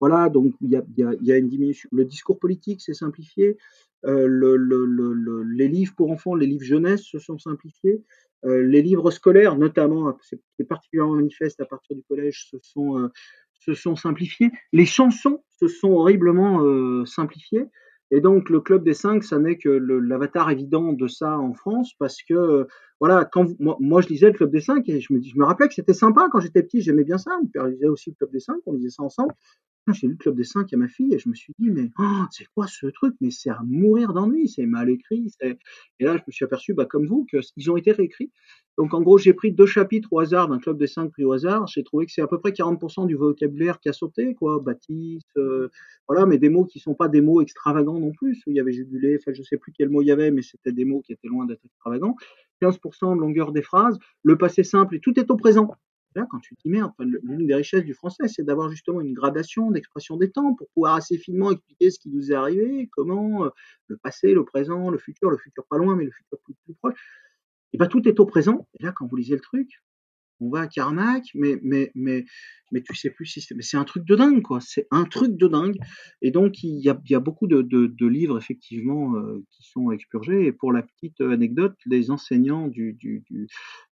voilà, donc il y a, y a, y a une diminution. Le discours politique s'est simplifié. Euh, le, le, le, le, les livres pour enfants, les livres jeunesse se sont simplifiés. Euh, les livres scolaires, notamment, c'est, c'est particulièrement manifeste à partir du collège, se sont... Euh, se sont simplifiés, les chansons se sont horriblement euh, simplifiées, et donc le Club des Cinq, ça n'est que le, l'avatar évident de ça en France, parce que euh, voilà, quand vous, moi, moi je lisais le Club des Cinq et je me, dis, je me rappelais que c'était sympa quand j'étais petit, j'aimais bien ça, mon père lisait aussi le Club des Cinq, on lisait ça ensemble. J'ai lu le Club des Cinq à ma fille et je me suis dit mais oh, c'est quoi ce truc, mais c'est à mourir d'ennui, c'est mal écrit, c'est... et là je me suis aperçu bah, comme vous qu'ils ont été réécrits. Donc en gros j'ai pris deux chapitres au hasard d'un Club des Cinq pris au hasard, j'ai trouvé que c'est à peu près quarante pour cent du vocabulaire qui a sauté, quoi, Baptiste, euh, voilà, mais des mots qui sont pas des mots extravagants non plus, il y avait jugulé, enfin je sais plus quel mot il y avait, mais c'était des mots qui étaient loin d'être extravagants, quinze pour cent de longueur des phrases, le passé simple et tout est au présent. Là, quand tu te dis merde, l'une des richesses du français, c'est d'avoir justement une gradation d'expression des temps pour pouvoir assez finement expliquer ce qui nous est arrivé, comment euh, le passé, le présent, le futur, le futur pas loin, mais le futur plus, plus proche. Et bien, tout est au présent. Et là, quand vous lisez le truc, on va à Carnac, mais, mais, mais, mais tu sais plus si c'est. Mais c'est un truc de dingue, quoi. C'est un truc de dingue. Et donc, il y a, il y a beaucoup de, de, de livres, effectivement, euh, qui sont expurgés. Et pour la petite anecdote, les enseignants du. du, du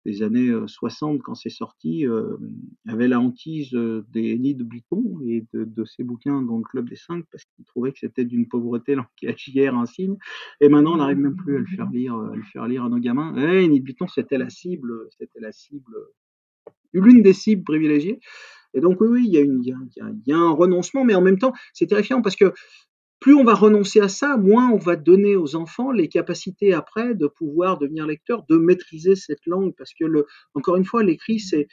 des années soixante, quand c'est sorti, euh, avait la hantise euh, des Enid Blyton et de, de ses bouquins dans le Club des Cinq, parce qu'ils trouvaient que c'était d'une pauvreté langagière insigne. Et maintenant, on n'arrive même plus à le faire lire, à le faire lire à nos gamins. Et Enid Blyton, c'était la cible, c'était la cible, l'une des cibles privilégiées. Et donc, oui, oui, il y a une, il y a, il y a un renoncement, mais en même temps, c'est terrifiant parce que plus on va renoncer à ça, moins on va donner aux enfants les capacités après de pouvoir devenir lecteur, de maîtriser cette langue. Parce que, le, encore une fois, l'écrit, c'est...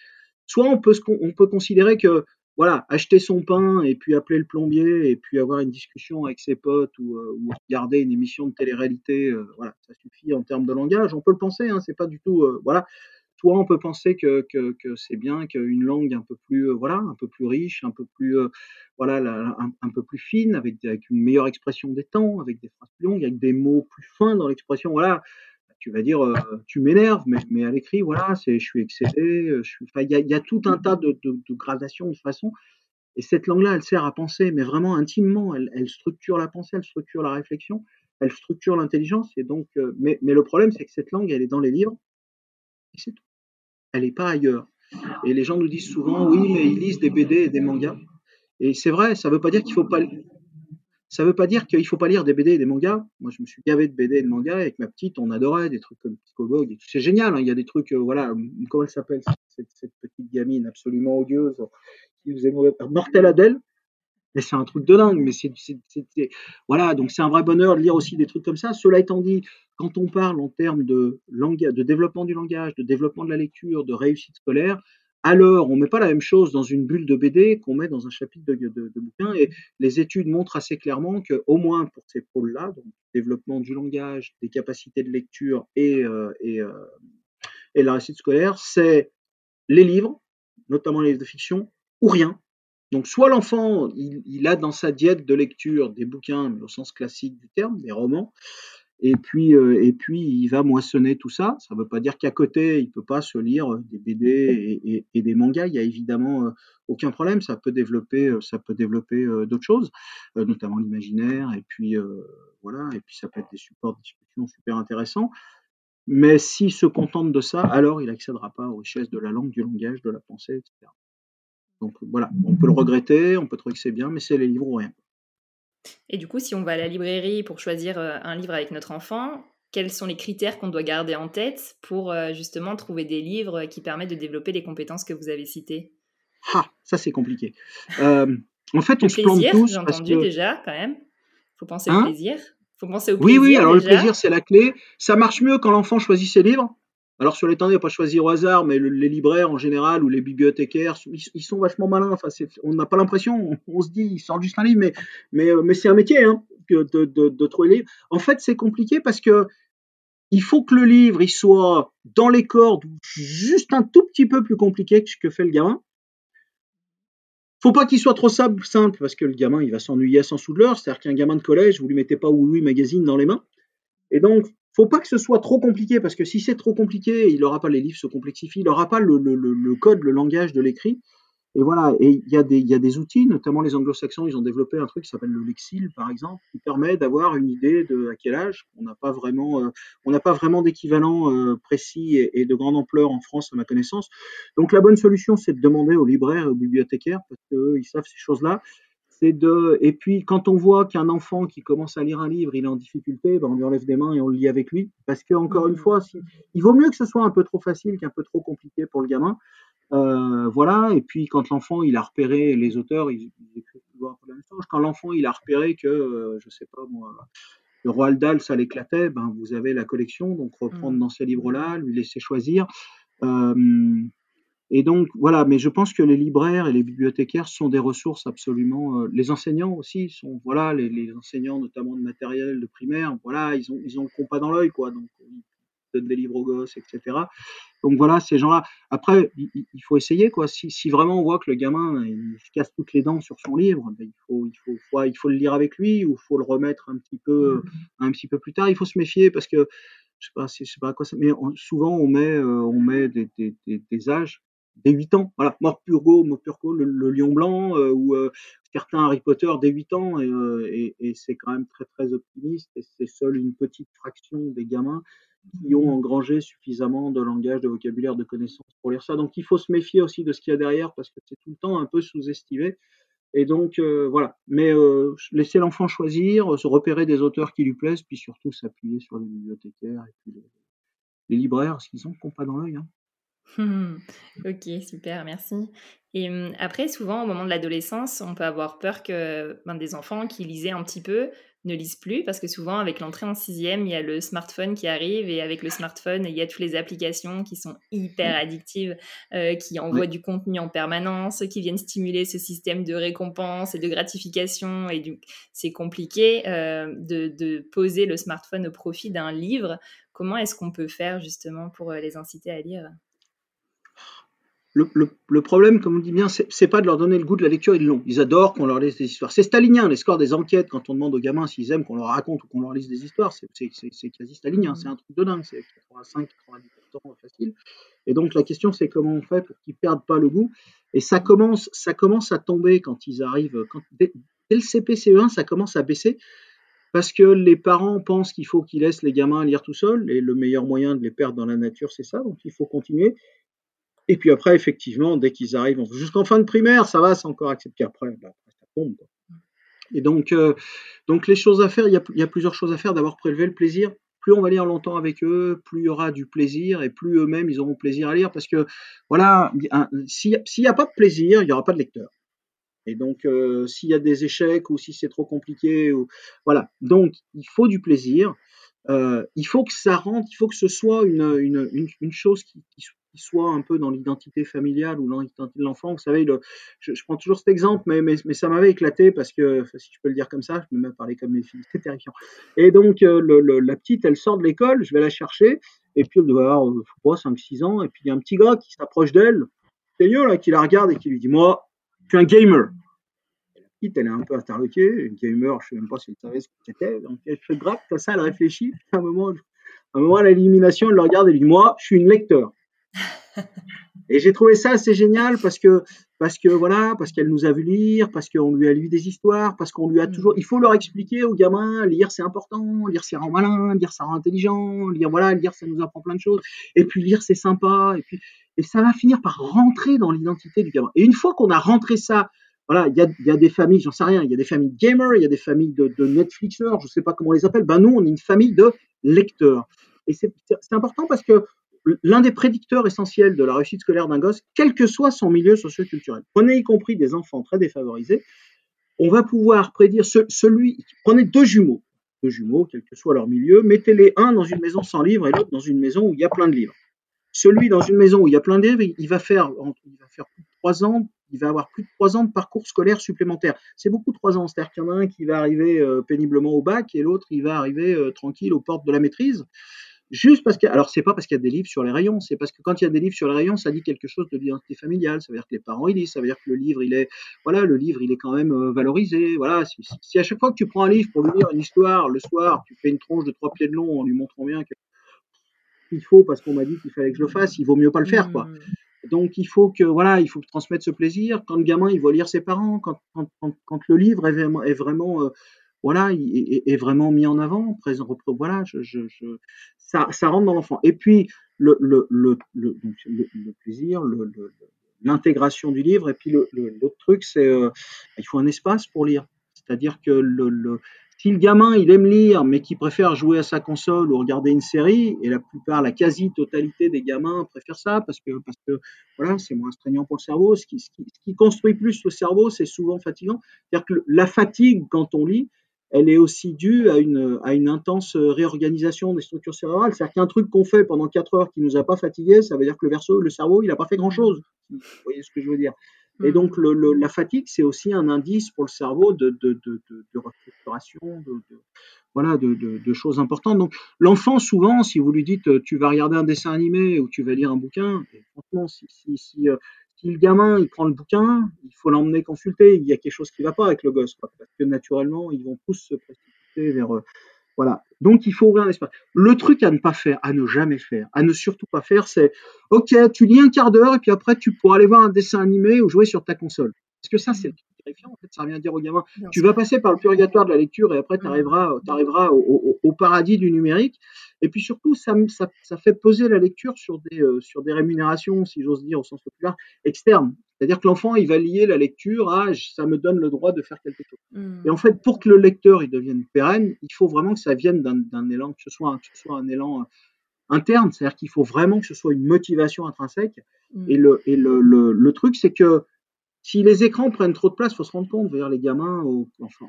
Soit on peut, on peut considérer que voilà, acheter son pain et puis appeler le plombier et puis avoir une discussion avec ses potes ou, euh, ou regarder une émission de télé-réalité, euh, voilà, ça suffit en termes de langage. On peut le penser, hein, c'est pas du tout, euh, voilà. Soit on peut penser que, que, que c'est bien qu'une langue un peu plus, euh, voilà, un peu plus riche, un peu plus, euh, voilà, la, un, un peu plus fine, avec, avec une meilleure expression des temps, avec des phrases plus longues, avec des mots plus fins dans l'expression, voilà. Tu vas dire, euh, tu m'énerves, mais, mais à l'écrit, voilà, c'est, je suis excédé, je suis, il y a, y a tout un tas de, de, de gradations de façons. Et cette langue-là, elle sert à penser, mais vraiment intimement, elle, elle structure la pensée, elle structure la réflexion, elle structure l'intelligence. Et donc, euh, mais, mais le problème, c'est que cette langue, elle est dans les livres, et c'est tout. Elle n'est pas ailleurs. Et les gens nous disent souvent, oui, mais ils lisent des B D et des mangas. Et c'est vrai, ça ne veut pas dire qu'il ne faut pas... Ça ne veut pas dire qu'il ne faut pas lire des B D et des mangas. Moi, je me suis gavé de B D et de mangas. Avec ma petite, on adorait des trucs comme Psychobog. C'est génial. Hein, il y a des trucs, euh, voilà, comment elle s'appelle, cette, cette petite gamine absolument odieuse qui faisait mauvais. Mortel Adèle. Mais c'est un truc de dingue. Mais c'est, c'est, c'est, c'est... Voilà, donc c'est un vrai bonheur de lire aussi des trucs comme ça. Cela étant dit, quand on parle en termes de, langage, de développement du langage, de développement de la lecture, de réussite scolaire, alors, on ne met pas la même chose dans une bulle de B D qu'on met dans un chapitre de, de, de bouquin, et les études montrent assez clairement qu'au moins pour ces pôles-là, donc développement du langage, des capacités de lecture et, euh, et, euh, et la réussite scolaire, c'est les livres, notamment les livres de fiction, ou rien. Donc, soit l'enfant, il, il a dans sa diète de lecture des bouquins, mais au sens classique du terme, des romans, Et puis, euh, et puis, il va moissonner tout ça. Ça ne veut pas dire qu'à côté, il ne peut pas se lire des B D et, et, et des mangas. Il n'y a évidemment euh, aucun problème. Ça peut développer, ça peut développer euh, d'autres choses, euh, notamment l'imaginaire. Et puis, euh, voilà. Et puis, ça peut être des supports de discussion super intéressants. Mais s'il se contente de ça, alors il n'accédera pas aux richesses de la langue, du langage, de la pensée, et cetera. Donc, voilà. On peut le regretter, on peut trouver que c'est bien, mais c'est les livres ou rien. Et du coup, si on va à la librairie pour choisir un livre avec notre enfant, quels sont les critères qu'on doit garder en tête pour justement trouver des livres qui permettent de développer les compétences que vous avez citées ? Ah, ça c'est compliqué. Euh, en fait, on le se plante tous. J'ai entendu que... déjà quand même. Faut penser hein au plaisir. Faut penser au plaisir. Oui, oui. Alors déjà. Le plaisir, c'est la clé. Ça marche mieux quand l'enfant choisit ses livres. Alors, sur les temps, il n'y a pas choisi au hasard, mais le, les libraires en général ou les bibliothécaires, ils, ils sont vachement malins. Enfin, c'est, on n'a pas l'impression, on, on se dit, ils sortent juste un livre, mais, mais, mais c'est un métier hein, de, de, de trouver les livres. En fait, c'est compliqué parce que il faut que le livre il soit dans les cordes, juste un tout petit peu plus compliqué que ce que fait le gamin. Faut pas qu'il soit trop simple parce que le gamin, il va s'ennuyer à cent sous de l'heure. C'est-à-dire qu'un gamin de collège, vous lui mettez pas Oui Oui Magazine dans les mains. Et donc, faut pas que ce soit trop compliqué, parce que si c'est trop compliqué, il n'aura pas, les livres se complexifient, il n'aura pas le, le, le code, le langage de l'écrit. Et voilà, et il y, y a des outils, notamment les anglo-saxons, ils ont développé un truc qui s'appelle le lexile, par exemple, qui permet d'avoir une idée de à quel âge. On n'a pas vraiment, euh, on n'a pas vraiment d'équivalent euh, précis et, et de grande ampleur en France, à ma connaissance. Donc la bonne solution, c'est de demander aux libraires et aux bibliothécaires, parce qu'eux, ils savent ces choses-là. C'est de... Et puis, quand on voit qu'un enfant qui commence à lire un livre, il est en difficulté, ben on lui enlève des mains et on le lit avec lui. Parce que, encore une fois, si... il vaut mieux que ce soit un peu trop facile qu'un peu trop compliqué pour le gamin. Euh, voilà. Et puis, quand l'enfant, il a repéré les auteurs, ils écrivent toujours un peu la même chose. Quand l'enfant, il a repéré que, euh, je sais pas moi, le Roald Dahl, ça l'éclatait, ben, vous avez la collection. Donc, reprendre mmh. dans ces livres-là, lui laisser choisir. Euh... Et donc, voilà, mais je pense que les libraires et les bibliothécaires sont des ressources absolument... Euh, les enseignants aussi sont... Voilà, les, les enseignants, notamment de matériel, de primaire, voilà, ils ont, ils ont le compas dans l'œil, quoi. Donc, ils donnent des livres aux gosses, et cetera. Donc, voilà, ces gens-là... Après, il, il faut essayer, quoi. Si, si vraiment on voit que le gamin, il se casse toutes les dents sur son livre, ben, il, faut, il, faut, faut, il faut le lire avec lui ou il faut le remettre un petit, peu, un petit peu plus tard. Il faut se méfier parce que... Je sais pas, je sais pas à quoi ça... Mais on, souvent, on met, euh, on met des, des, des, des âges... Dès huit ans, voilà, Morpurgo, Morpurgo, le, le lion blanc, euh, ou euh, certains Harry Potter dès huit ans, et, euh, et, et c'est quand même très très optimiste, et c'est seule une petite fraction des gamins qui ont engrangé suffisamment de langage, de vocabulaire, de connaissances pour lire ça. Donc il faut se méfier aussi de ce qu'il y a derrière, parce que c'est tout le temps un peu sous-estimé. Et donc euh, voilà, mais euh, laisser l'enfant choisir, se repérer des auteurs qui lui plaisent, puis surtout s'appuyer sur les bibliothécaires et puis les, les libraires, parce qu'ils ont le compas dans l'œil, hein. Ok, super, merci. Et euh, après, souvent, au moment de l'adolescence, on peut avoir peur que ben, des enfants qui lisaient un petit peu ne lisent plus, parce que souvent, avec l'entrée en sixième, il y a le smartphone qui arrive, et avec le smartphone, il y a toutes les applications qui sont hyper addictives, euh, qui envoient oui. du contenu en permanence, qui viennent stimuler ce système de récompense et de gratification, et du... c'est compliqué euh, de, de poser le smartphone au profit d'un livre. Comment est-ce qu'on peut faire, justement, pour les inciter à lire ? Le, le, le problème, comme on dit bien, c'est, c'est pas de leur donner le goût de la lecture, ils l'ont. Ils adorent qu'on leur lise des histoires. C'est stalinien, les scores des enquêtes, quand on demande aux gamins s'ils aiment qu'on leur raconte ou qu'on leur lise des histoires, c'est, c'est, c'est, c'est quasi stalinien, c'est un truc de dingue, c'est quatre-vingt-cinq à quatre-vingt-dix pour cent facile. Et donc la question, c'est comment on fait pour qu'ils perdent pas le goût. Et ça commence, ça commence à tomber quand ils arrivent, quand, dès, dès le C P C E un, ça commence à baisser, parce que les parents pensent qu'il faut qu'ils laissent les gamins lire tout seuls, et le meilleur moyen de les perdre dans la nature, c'est ça, donc il faut continuer. Et puis après, effectivement, dès qu'ils arrivent, jusqu'en fin de primaire, ça va, c'est encore accepté. Après, ben, ça tombe. Quoi. Et donc, euh, donc, les choses à faire, il y a, y a plusieurs choses à faire. D'abord, prélever le plaisir. Plus on va lire longtemps avec eux, plus il y aura du plaisir et plus eux-mêmes, ils auront plaisir à lire. Parce que, voilà, s'il n'y a pas de plaisir, il n'y aura pas de lecteur. Et donc, euh, s'il y a des échecs ou si c'est trop compliqué, ou, voilà. Donc, il faut du plaisir. Euh, il faut que ça rentre, il faut que ce soit une, une, une, une chose qui, qui qui soit un peu dans l'identité familiale ou dans l'identité de l'enfant. Vous savez, le, je, je prends toujours cet exemple, mais, mais, mais ça m'avait éclaté parce que, enfin, si je peux le dire comme ça, je me mets à parler comme mes filles, c'était terrifiant. Et donc, euh, le, le, la petite, elle sort de l'école, je vais la chercher, et puis elle doit avoir euh, cinq six ans, et puis il y a un petit gars qui s'approche d'elle, sérieux, là, qui la regarde et qui lui dit « Moi, je suis un gamer ». Petite, elle est un peu interloquée, une gamer, je ne sais même pas si elle savait ce que c'était, donc elle se grappe, comme ça, elle réfléchit, à un moment, à un moment à l'élimination, elle le regarde et lui dit « Moi, je suis une lecteur ». Et j'ai trouvé ça assez génial parce que, parce que voilà, parce qu'elle nous a vu lire, parce qu'on lui a lu des histoires, parce qu'on lui a toujours. Il faut leur expliquer aux gamins, lire c'est important, lire c'est rend malin, lire ça rend intelligent, lire voilà, lire ça nous apprend plein de choses, et puis lire c'est sympa, et puis et ça va finir par rentrer dans l'identité du gamin. Et une fois qu'on a rentré ça, voilà, il y a, y a des familles, j'en sais rien, il y a des familles de gamers, il y a des familles de, de Netflixeurs, je sais pas comment on les appelle. Ben nous, on est une famille de lecteurs, et c'est, c'est important parce que. L'un des prédicteurs essentiels de la réussite scolaire d'un gosse, quel que soit son milieu socio-culturel, prenez y compris des enfants très défavorisés, on va pouvoir prédire ce, celui, prenez deux jumeaux, deux jumeaux, quel que soit leur milieu, mettez-les un dans une maison sans livres et l'autre dans une maison où il y a plein de livres. Celui dans une maison où il y a plein de livres, il va faire, il va faire plus de trois ans, il va avoir plus de trois ans de parcours scolaire supplémentaire. C'est beaucoup trois ans, c'est-à-dire qu'il y en a un qui va arriver euh, péniblement au bac et l'autre il va arriver euh, tranquille aux portes de la maîtrise. Juste parce que, alors c'est pas parce qu'il y a des livres sur les rayons, c'est parce que quand il y a des livres sur les rayons, ça dit quelque chose de l'identité familiale. Ça veut dire que les parents ils lisent, ça veut dire que le livre il est, voilà, le livre il est quand même valorisé. Voilà, si, si, si à chaque fois que tu prends un livre pour lui lire une histoire le soir, tu fais une tronche de trois pieds de long en lui montrant bien qu'il faut parce qu'on m'a dit qu'il fallait que je le fasse, il vaut mieux pas le faire quoi. Donc il faut que voilà, il faut transmettre ce plaisir. Quand le gamin il voit lire ses parents, quand quand quand, quand le livre est vraiment, est vraiment euh, voilà, est, est vraiment mis en avant, présent, voilà, je, je, je, ça, ça rentre dans l'enfant. Et puis, le, le, le, le, donc, le, le plaisir, le, le, l'intégration du livre, et puis le, le, l'autre truc, c'est euh, il faut un espace pour lire. C'est-à-dire que le, le, si le gamin, il aime lire, mais qu'il préfère jouer à sa console ou regarder une série, et la plupart, la quasi-totalité des gamins préfèrent ça, parce que, parce que voilà, c'est moins astreignant pour le cerveau. Ce qui, ce qui, ce qui construit plus le cerveau, c'est souvent fatigant. C'est-à-dire que la fatigue, quand on lit, elle est aussi due à une, à une intense réorganisation des structures cérébrales. C'est-à-dire qu'un truc qu'on fait pendant quatre heures qui ne nous a pas fatigués, ça veut dire que le, verso, le cerveau, il n'a pas fait grand-chose. Vous voyez ce que je veux dire ? Et donc, le, le, la fatigue, c'est aussi un indice pour le cerveau de, de, de, de, de restructuration, de, de, voilà, de, de, de choses importantes. Donc, l'enfant, souvent, si vous lui dites « tu vas regarder un dessin animé » ou « tu vas lire un bouquin », franchement, si... si, si euh, si le gamin, il prend le bouquin, il faut l'emmener consulter. Il y a quelque chose qui ne va pas avec le gosse, quoi, parce que naturellement, ils vont tous se précipiter vers eux. Voilà. Donc, il faut ouvrir un espace. Le truc à ne pas faire, à ne jamais faire, à ne surtout pas faire, c'est « Ok, tu lis un quart d'heure et puis après, tu pourras aller voir un dessin animé ou jouer sur ta console. » Parce que ça, c'est le truc terrifiant. En fait, ça revient à dire au gamin « Tu vas passer par le purgatoire de la lecture et après, tu arriveras, tu arriveras au, au, au paradis du numérique. » Et puis surtout, ça, ça, ça fait peser la lecture sur des, euh, sur des rémunérations, si j'ose dire, au sens le plus large, externes. C'est-à-dire que l'enfant, il va lier la lecture à « ça me donne le droit de faire quelque chose mmh. ». Et en fait, pour que le lecteur il devienne pérenne, il faut vraiment que ça vienne d'un, d'un élan, que ce soit un, que ce soit un élan euh, interne. C'est-à-dire qu'il faut vraiment que ce soit une motivation intrinsèque. Mmh. Et, le, et le, le, le truc, c'est que si les écrans prennent trop de place, il faut se rendre compte, d'ailleurs, les gamins, aux, enfin,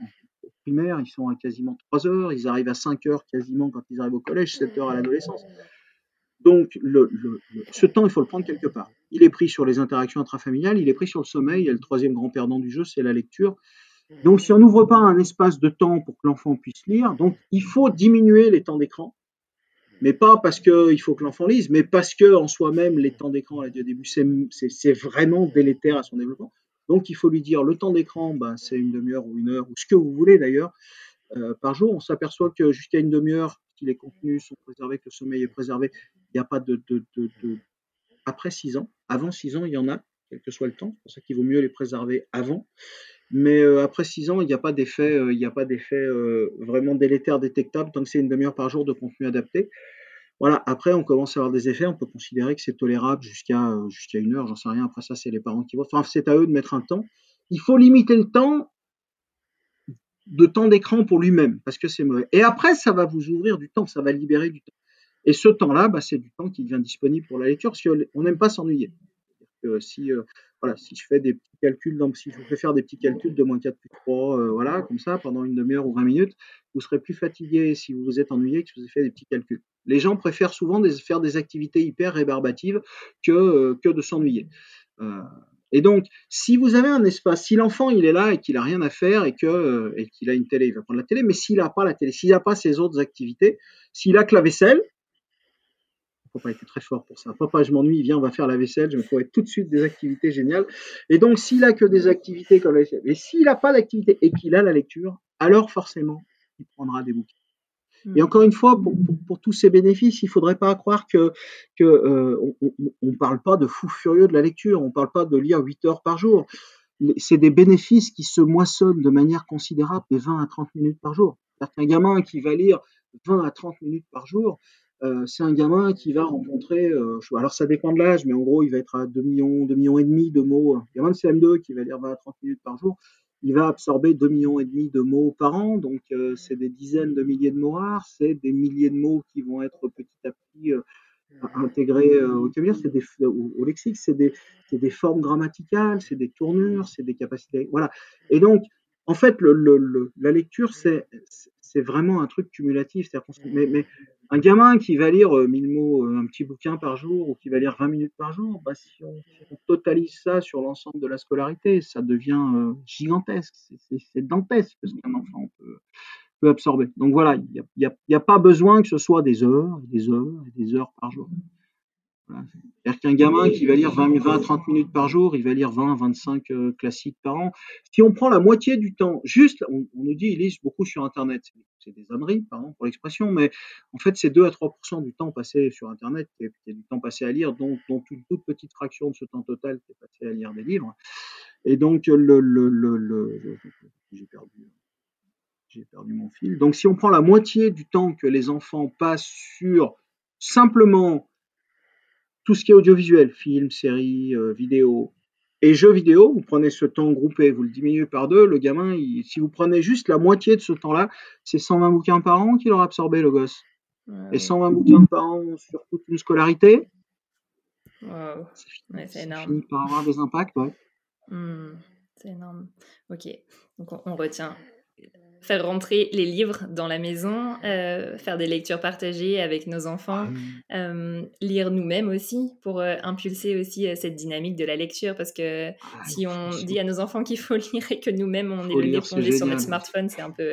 primaire, ils sont à quasiment trois heures, ils arrivent à cinq heures quasiment quand ils arrivent au collège, sept heures à l'adolescence. Donc, le, le, le, ce temps, il faut le prendre quelque part. Il est pris sur les interactions intrafamiliales, il est pris sur le sommeil, et le troisième grand perdant du jeu, c'est la lecture. Donc, si on n'ouvre pas un espace de temps pour que l'enfant puisse lire, donc il faut diminuer les temps d'écran, mais pas parce qu'il faut que l'enfant lise, mais parce qu'en soi-même, les temps d'écran, à la début, c'est, c'est, c'est vraiment délétère à son développement. Donc, il faut lui dire, le temps d'écran, ben, c'est une demi-heure ou une heure, ou ce que vous voulez d'ailleurs, euh, par jour. On s'aperçoit que jusqu'à une demi-heure, si les contenus sont préservés, que le sommeil est préservé, il n'y a pas de, de, de, de... Après six ans, avant six ans, il y en a, quel que soit le temps. C'est pour ça qu'il vaut mieux les préserver avant. Mais euh, après six ans, il n'y a pas d'effet, euh, il n'y a pas d'effet euh, vraiment délétère détectable tant que c'est une demi-heure par jour de contenu adapté. Voilà, après, on commence à avoir des effets. On peut considérer que c'est tolérable jusqu'à, euh, jusqu'à une heure, j'en sais rien. Après ça, c'est les parents qui voient. Enfin, c'est à eux de mettre un temps. Il faut limiter le temps de temps d'écran pour lui-même parce que c'est mauvais. Et après, ça va vous ouvrir du temps, ça va libérer du temps. Et ce temps-là, bah, c'est du temps qui devient disponible pour la lecture parce qu'on n'aime pas s'ennuyer. Euh, si, euh, voilà, si je fais des petits calculs, donc, si je vous fais faire des petits calculs de moins quatre plus trois, euh, voilà, comme ça, pendant une demi-heure ou vingt minutes, vous serez plus fatigué si vous vous êtes ennuyé que si vous avez fait des petits calculs. Les gens préfèrent souvent des, faire des activités hyper rébarbatives que, euh, que de s'ennuyer. Euh, et donc, si vous avez un espace, si l'enfant il est là et qu'il n'a rien à faire et, que, euh, et qu'il a une télé, il va prendre la télé, mais s'il n'a pas la télé, s'il n'a pas ses autres activités, s'il a que la vaisselle, papa était très fort pour ça. Papa, je m'ennuie, viens, on va faire la vaisselle. Je me trouvais tout de suite des activités géniales. Et donc, s'il a que des activités comme la vaisselle, et s'il n'a pas d'activité et qu'il a la lecture, alors forcément, il prendra des bouquins. Mmh. Et encore une fois, pour, pour, pour tous ces bénéfices, il ne faudrait pas croire que, que euh, on ne parle pas de fou furieux de la lecture. On ne parle pas de lire huit heures par jour. C'est des bénéfices qui se moissonnent de manière considérable des vingt à trente minutes par jour. C'est-à-dire qu'un gamin qui va lire vingt à trente minutes par jour, Euh, c'est un gamin qui va rencontrer, euh, je, alors ça dépend de l'âge, mais en gros, il va être à deux millions, deux millions et demi de mots. Un gamin de C M deux qui va lire vingt à trente minutes par jour, il va absorber deux millions et demi de mots par an. Donc, euh, c'est des dizaines de milliers de mots rares, c'est des milliers de mots qui vont être petit à petit euh, intégrés euh, au vocabulaire, c'est des, au, au lexique, c'est des, c'est des formes grammaticales, c'est des tournures, c'est des capacités. Voilà. Et donc, en fait, le, le, le, la lecture, c'est, c'est vraiment un truc cumulatif. C'est-à-dire qu'on se... mais, mais, un gamin qui va lire mille mots, un petit bouquin par jour, ou qui va lire vingt minutes par jour, bah, si on, on totalise ça sur l'ensemble de la scolarité, ça devient euh, gigantesque, c'est, c'est, c'est dantesque ce qu'un enfant peut, peut absorber. Donc voilà, il n'y a, y a, y a pas besoin que ce soit des heures, des heures, des heures par jour. Voilà. C'est-à-dire qu'un gamin qui va lire vingt à trente minutes par jour, il va lire vingt à vingt-cinq euh, classiques par an. Si on prend la moitié du temps, juste, on, on nous dit ils lisent beaucoup sur Internet. C'est, c'est des âneries, pardon pour l'expression, mais en fait, c'est deux à trois pour cent du temps passé sur Internet, qui est du temps passé à lire, dont, dont une toute petite fraction de ce temps total qui est passé à lire des livres. Et donc, le, le, le, le, j'ai perdu, j'ai perdu mon fil. Donc, si on prend la moitié du temps que les enfants passent sur simplement tout ce qui est audiovisuel, films, séries, euh, vidéos et jeux vidéo, vous prenez ce temps groupé, vous le diminuez par deux, le gamin, il, si vous prenez juste la moitié de ce temps-là, c'est cent vingt bouquins par an qu'il aura absorbé, le gosse. Ouais, et cent vingt bouquins par an sur toute une scolarité, wow. ça, finit, ouais, c'est énorme. Ça finit par avoir des impacts. Ouais. Mmh, c'est énorme. Ok, donc on, on retient. Faire rentrer les livres dans la maison, euh, faire des lectures partagées avec nos enfants, euh, lire nous-mêmes aussi pour euh, impulser aussi euh, cette dynamique de la lecture, parce que ah, si on dit à nos enfants qu'il faut lire et que nous-mêmes on est le nez plongé sur notre smartphone, c'est un peu,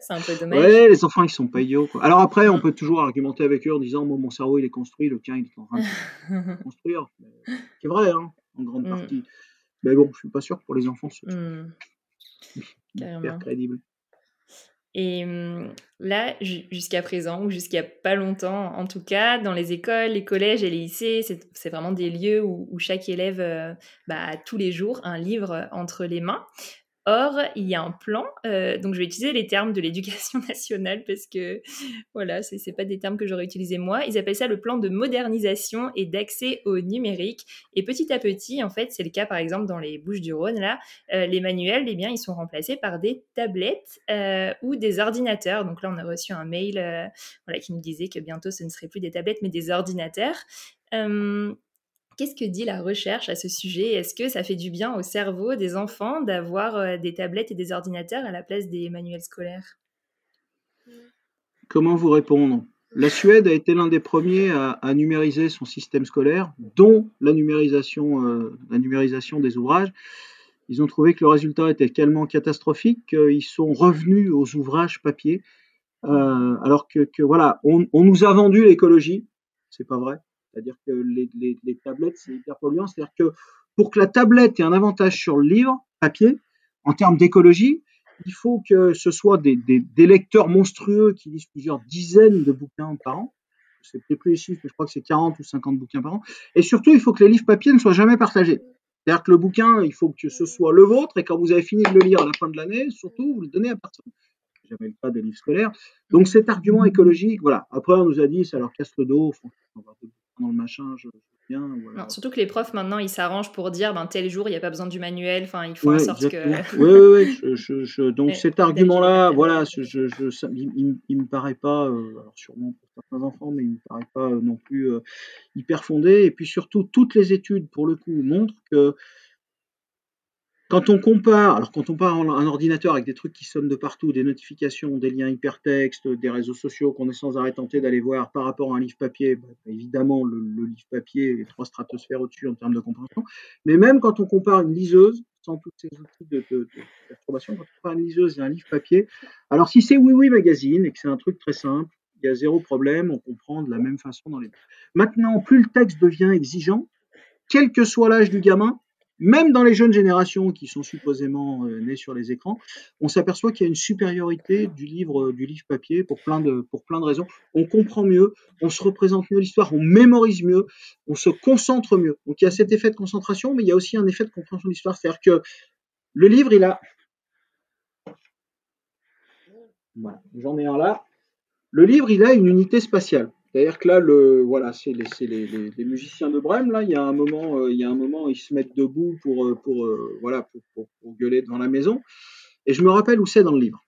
c'est un peu dommage. Ouais, les enfants ils sont pas idiots, quoi. Alors après on peut toujours argumenter avec eux en disant moi mon cerveau il est construit, le tien il est en train de construire, c'est vrai hein, en grande mm. partie. Mais bon, je suis pas sûr que pour les enfants c'est mm. hyper crédible. Et là, jusqu'à présent, ou jusqu'à pas longtemps, en tout cas, dans les écoles, les collèges et les lycées, c'est, c'est vraiment des lieux où, où chaque élève euh, bah, a tous les jours un livre entre les mains. Or, il y a un plan, euh, donc je vais utiliser les termes de l'éducation nationale parce que, voilà, c'est, c'est pas des termes que j'aurais utilisés moi. Ils appellent ça le plan de modernisation et d'accès au numérique. Et petit à petit, en fait, c'est le cas, par exemple, dans les Bouches-du-Rhône, là, euh, les manuels, eh bien, ils sont remplacés par des tablettes euh, ou des ordinateurs. Donc là, on a reçu un mail euh, voilà, qui nous disait que bientôt, ce ne serait plus des tablettes, mais des ordinateurs. Euh, qu'est-ce que dit la recherche à ce sujet? Est-ce que ça fait du bien au cerveau des enfants d'avoir des tablettes et des ordinateurs à la place des manuels scolaires? Comment vous répondre? La Suède a été l'un des premiers à, à numériser son système scolaire, dont la numérisation, euh, la numérisation des ouvrages. Ils ont trouvé que le résultat était tellement catastrophique qu'ils sont revenus aux ouvrages papier. Euh, alors que, que voilà, on, on nous a vendu l'écologie, c'est pas vrai. C'est-à-dire que les, les, les tablettes, c'est hyper polluant. C'est-à-dire que pour que la tablette ait un avantage sur le livre papier, en termes d'écologie, il faut que ce soit des, des, des lecteurs monstrueux qui lisent plusieurs dizaines de bouquins par an. C'est peut-être plus les chiffres, mais je crois que c'est quarante ou cinquante bouquins par an. Et surtout, il faut que les livres papier ne soient jamais partagés. C'est-à-dire que le bouquin, il faut que ce soit le vôtre, et quand vous avez fini de le lire à la fin de l'année, surtout, vous le donnez à personne. C'est jamais le cas des livres scolaires. Donc cet argument écologique, voilà. Après, on nous a dit, ça leur casse le dos, on va dans le machin, je... Bien, voilà. Non, surtout que les profs maintenant ils s'arrangent pour dire ben, tel jour il n'y a pas besoin du manuel, enfin ils font ouais, en sorte exactement. Que oui oui oui je, je, je, donc mais, cet argument là voilà je, je, je, ça, il, il me paraît pas euh, alors sûrement pour certains enfants mais il me paraît pas euh, non plus euh, hyper fondé. Et puis surtout toutes les études pour le coup montrent que quand on compare, alors quand on compare un ordinateur avec des trucs qui sonnent de partout, des notifications, des liens hypertextes, des réseaux sociaux qu'on est sans arrêt tenté d'aller voir par rapport à un livre papier, bah, évidemment le, le livre papier est trois stratosphères au-dessus en termes de compréhension, mais même quand on compare une liseuse, sans tous ces outils de, de, de perturbation, quand on compare une liseuse et un livre papier, alors si c'est Oui Oui Magazine et que c'est un truc très simple, il y a zéro problème, on comprend de la même façon dans les deux. Maintenant, plus le texte devient exigeant, quel que soit l'âge du gamin, même dans les jeunes générations qui sont supposément euh, nées sur les écrans, on s'aperçoit qu'il y a une supériorité du livre, euh, du livre papier pour plein de, pour plein de raisons. On comprend mieux, on se représente mieux l'histoire, on mémorise mieux, on se concentre mieux. Donc il y a cet effet de concentration, mais il y a aussi un effet de compréhension de l'histoire. C'est-à-dire que le livre, il a... Voilà, j'en ai un là. Le livre, il a une unité spatiale. D'ailleurs que là, le, voilà, c'est, les, c'est les, les, les musiciens de Brême. Là, il y a un moment, euh, il y a un moment, ils se mettent debout pour, pour, euh, voilà, pour, pour, pour gueuler devant la maison. Et je me rappelle où c'est dans le livre.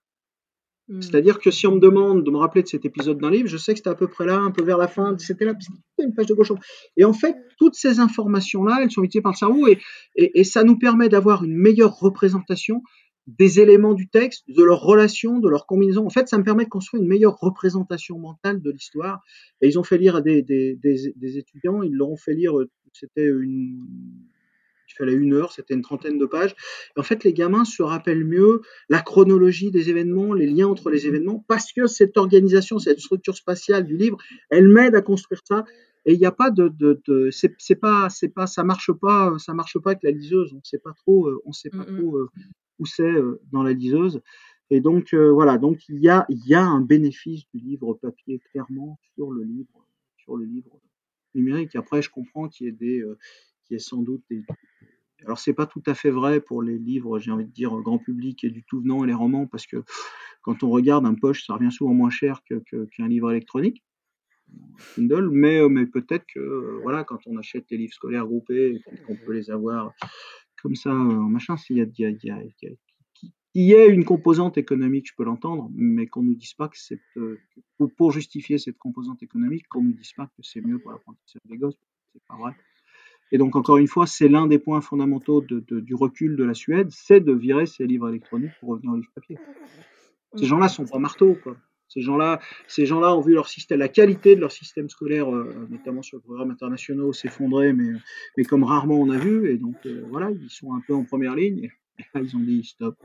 Mmh. C'est-à-dire que si on me demande de me rappeler de cet épisode d'un livre, je sais que c'était à peu près là, un peu vers la fin. C'était là, c'était une page de gauche. Et en fait, toutes ces informations-là, elles sont utilisées par le cerveau et, et, et ça nous permet d'avoir une meilleure représentation des éléments du texte, de leurs relations, de leurs combinaisons. En fait, ça me permet de construire une meilleure représentation mentale de l'histoire. Et ils ont fait lire à des, des, des, des étudiants, ils leur ont fait lire, c'était une, il fallait une heure, c'était une trentaine de pages. Et en fait, les gamins se rappellent mieux la chronologie des événements, les liens entre les événements, parce que cette organisation, cette structure spatiale du livre, elle m'aide à construire ça. Et il n'y a pas de, de, de c'est, c'est pas, c'est pas, ça marche pas, ça marche pas avec la liseuse. On sait pas trop, on sait pas mm-hmm. trop. Euh, où c'est euh, dans la liseuse. Et donc, euh, voilà, donc il y a, y a un bénéfice du livre papier, clairement, sur le livre, sur le livre numérique. Après, je comprends qu'il y ait des, euh, qu'il y ait sans doute des... Alors, c'est pas tout à fait vrai pour les livres, j'ai envie de dire, grand public et du tout venant et les romans, parce que quand on regarde un poche, ça revient souvent moins cher que, que, qu'un livre électronique. Kindle, mais, mais peut-être que, euh, voilà, quand on achète les livres scolaires groupés, qu'on peut les avoir... comme ça, machin, s'il y a, y a, y a, y a, y a une composante économique, je peux l'entendre, mais qu'on ne nous dise pas que c'est, euh, pour justifier cette composante économique, qu'on ne nous dise pas que c'est mieux pour l'apprentissage des gosses, c'est pas vrai. Et donc, encore une fois, c'est l'un des points fondamentaux de, de, du recul de la Suède, c'est de virer ces livres électroniques pour revenir aux livres papier. Ces gens-là sont pas marteaux, quoi. Ces gens-là, ces gens-là ont vu leur système, la qualité de leur système scolaire, euh, notamment sur les programmes internationaux, s'effondrer, mais, mais comme rarement on a vu. Et donc, euh, voilà, ils sont un peu en première ligne. Et là, ils ont dit stop.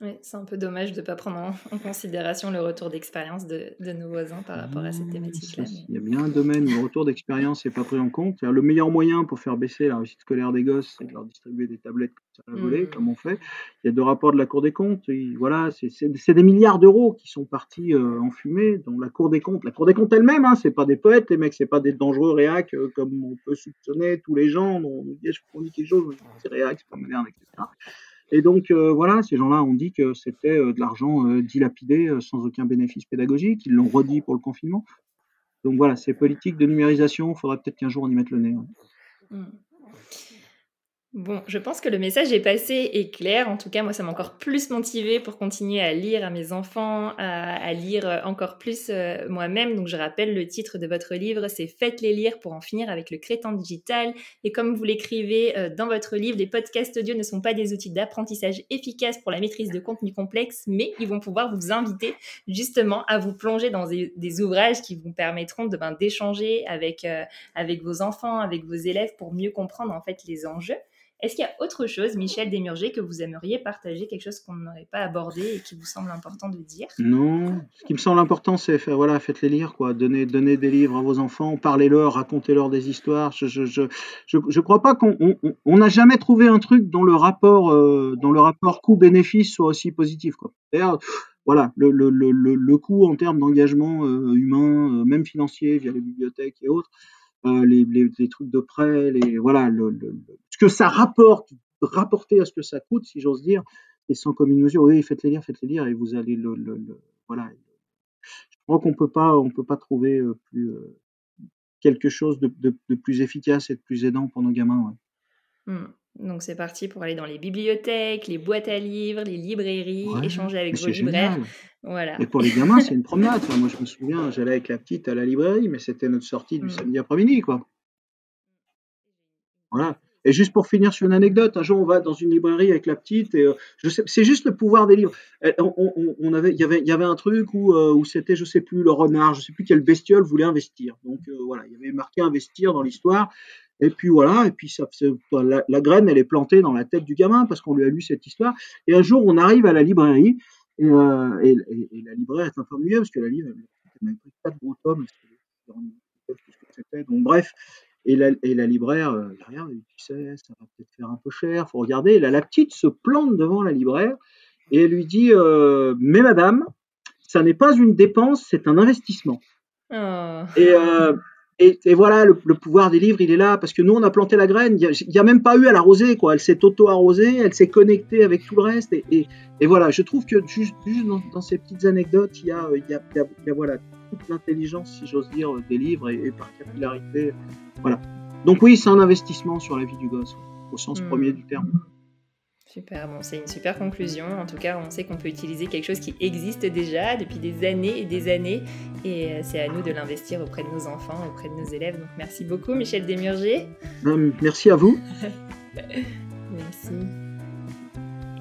Oui, c'est un peu dommage de ne pas prendre en, en considération le retour d'expérience de, de nos voisins par rapport à cette thématique-là. Ça, mais... Il y a bien un domaine où le retour d'expérience n'est pas pris en compte. C'est-à-dire, le meilleur moyen pour faire baisser la réussite scolaire des gosses, c'est de leur distribuer des tablettes à la volée, mmh. comme on fait. Il y a deux rapports de la Cour des Comptes. Et voilà, c'est, c'est, c'est des milliards d'euros qui sont partis euh, en fumée, dont la Cour des Comptes, la Cour des Comptes elle-même, hein, c'est pas des poètes, les mecs, c'est pas des dangereux réacs euh, comme on peut soupçonner tous les gens. On nous dit, je fournis quelque chose, c'est réac, c'est pas moderne, et cetera. Et donc, euh, voilà, ces gens-là ont dit que c'était euh, de l'argent euh, dilapidé euh, sans aucun bénéfice pédagogique. Ils l'ont redit pour le confinement. Donc, voilà, ces politiques de numérisation, il faudrait peut-être qu'un jour on y mette le nez. Hein. Mmh. Bon, je pense que le message est passé et clair. En tout cas, moi, ça m'a encore plus motivée pour continuer à lire à mes enfants, à, à lire encore plus euh, moi-même. Donc, je rappelle le titre de votre livre, c'est « Faites-les lire pour en finir avec le crétin digital ». Et comme vous l'écrivez euh, dans votre livre, les podcasts audio ne sont pas des outils d'apprentissage efficaces pour la maîtrise de contenus complexes, mais ils vont pouvoir vous inviter justement à vous plonger dans des, des ouvrages qui vous permettront de, ben, d'échanger avec, euh, avec vos enfants, avec vos élèves pour mieux comprendre en fait les enjeux. Est-ce qu'il y a autre chose, Michel Desmurget, que vous aimeriez partager, quelque chose qu'on n'aurait pas abordé et qui vous semble important de dire ? Non, ce qui me semble important, c'est faire, voilà, faites-les lire, quoi. Donnez, donnez des livres à vos enfants, parlez-leur, racontez-leur des histoires. Je, je, je, je, je crois pas qu'on on, on a jamais trouvé un truc dont le rapport, euh, dont le rapport coût-bénéfice soit aussi positif, quoi. D'ailleurs, voilà, le, le, le, le coût en termes d'engagement euh, humain, euh, même financier, via les bibliothèques et autres. Euh, les, les, les trucs de prêt, les, voilà, le, le, ce que ça rapporte, rapporté à ce que ça coûte, si j'ose dire, et sans commune mesure. Oui, faites-les lire, faites-les lire, et vous allez le, le, le voilà. Je crois qu'on peut pas, on peut pas trouver plus euh, quelque chose de, de, de plus efficace et de plus aidant pour nos gamins. Ouais. Mmh. Donc c'est parti pour aller dans les bibliothèques, les boîtes à livres, les librairies, ouais, échanger avec vos libraires. Génial. Voilà. Et pour les gamins, c'est une promenade. Enfin, moi, je me souviens, j'allais avec la petite à la librairie, mais c'était notre sortie du mmh. samedi après-midi, quoi. Voilà. Et juste pour finir sur une anecdote, un jour, on va dans une librairie avec la petite, et euh, je sais, c'est juste le pouvoir des livres. On, on, on avait, il y avait, il y avait un truc où, euh, où c'était, je sais plus, le renard, je sais plus quelle bestiole voulait investir. Donc euh, voilà, il y avait marqué investir dans l'histoire. Et puis voilà, et puis ça, la, la graine, elle est plantée dans la tête du gamin parce qu'on lui a lu cette histoire. Et un jour, on arrive à la librairie, et, euh, et, et, et la libraire est un peu ennuyée parce que la livre, elle n'avait pris pas de gros tomes, donc bref. Et la, et la libraire, euh, regarde, tu sais, ça va peut-être faire un peu cher, faut regarder. Et là, la petite se plante devant la libraire et elle lui dit euh, « Mais madame, ça n'est pas une dépense, c'est un investissement. Oh. » Et... Euh, Et, et voilà, le, le pouvoir des livres, il est là, parce que nous, on a planté la graine, il n'y a, a même pas eu à l'arroser, quoi. Elle s'est auto-arrosée, elle s'est connectée avec tout le reste, et, et, et voilà, je trouve que juste, juste dans, dans ces petites anecdotes, il y a, il y a, il y a, il y a voilà, toute l'intelligence, si j'ose dire, des livres, et, et par capillarité, voilà. Donc oui, c'est un investissement sur la vie du gosse, au sens mmh. premier du terme. Super, bon, c'est une super conclusion. En tout cas, on sait qu'on peut utiliser quelque chose qui existe déjà depuis des années et des années. Et c'est à nous de l'investir auprès de nos enfants, auprès de nos élèves. Donc, merci beaucoup, Michel Desmurget. Euh, merci à vous. Merci.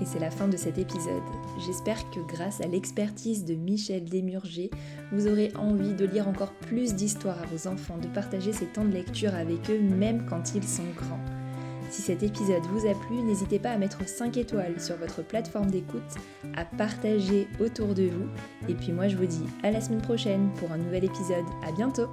Et c'est la fin de cet épisode. J'espère que grâce à l'expertise de Michel Desmurget, vous aurez envie de lire encore plus d'histoires à vos enfants, de partager ces temps de lecture avec eux, même quand ils sont grands. Si cet épisode vous a plu, n'hésitez pas à mettre cinq étoiles sur votre plateforme d'écoute, à partager autour de vous. Et puis moi, je vous dis à la semaine prochaine pour un nouvel épisode. À bientôt!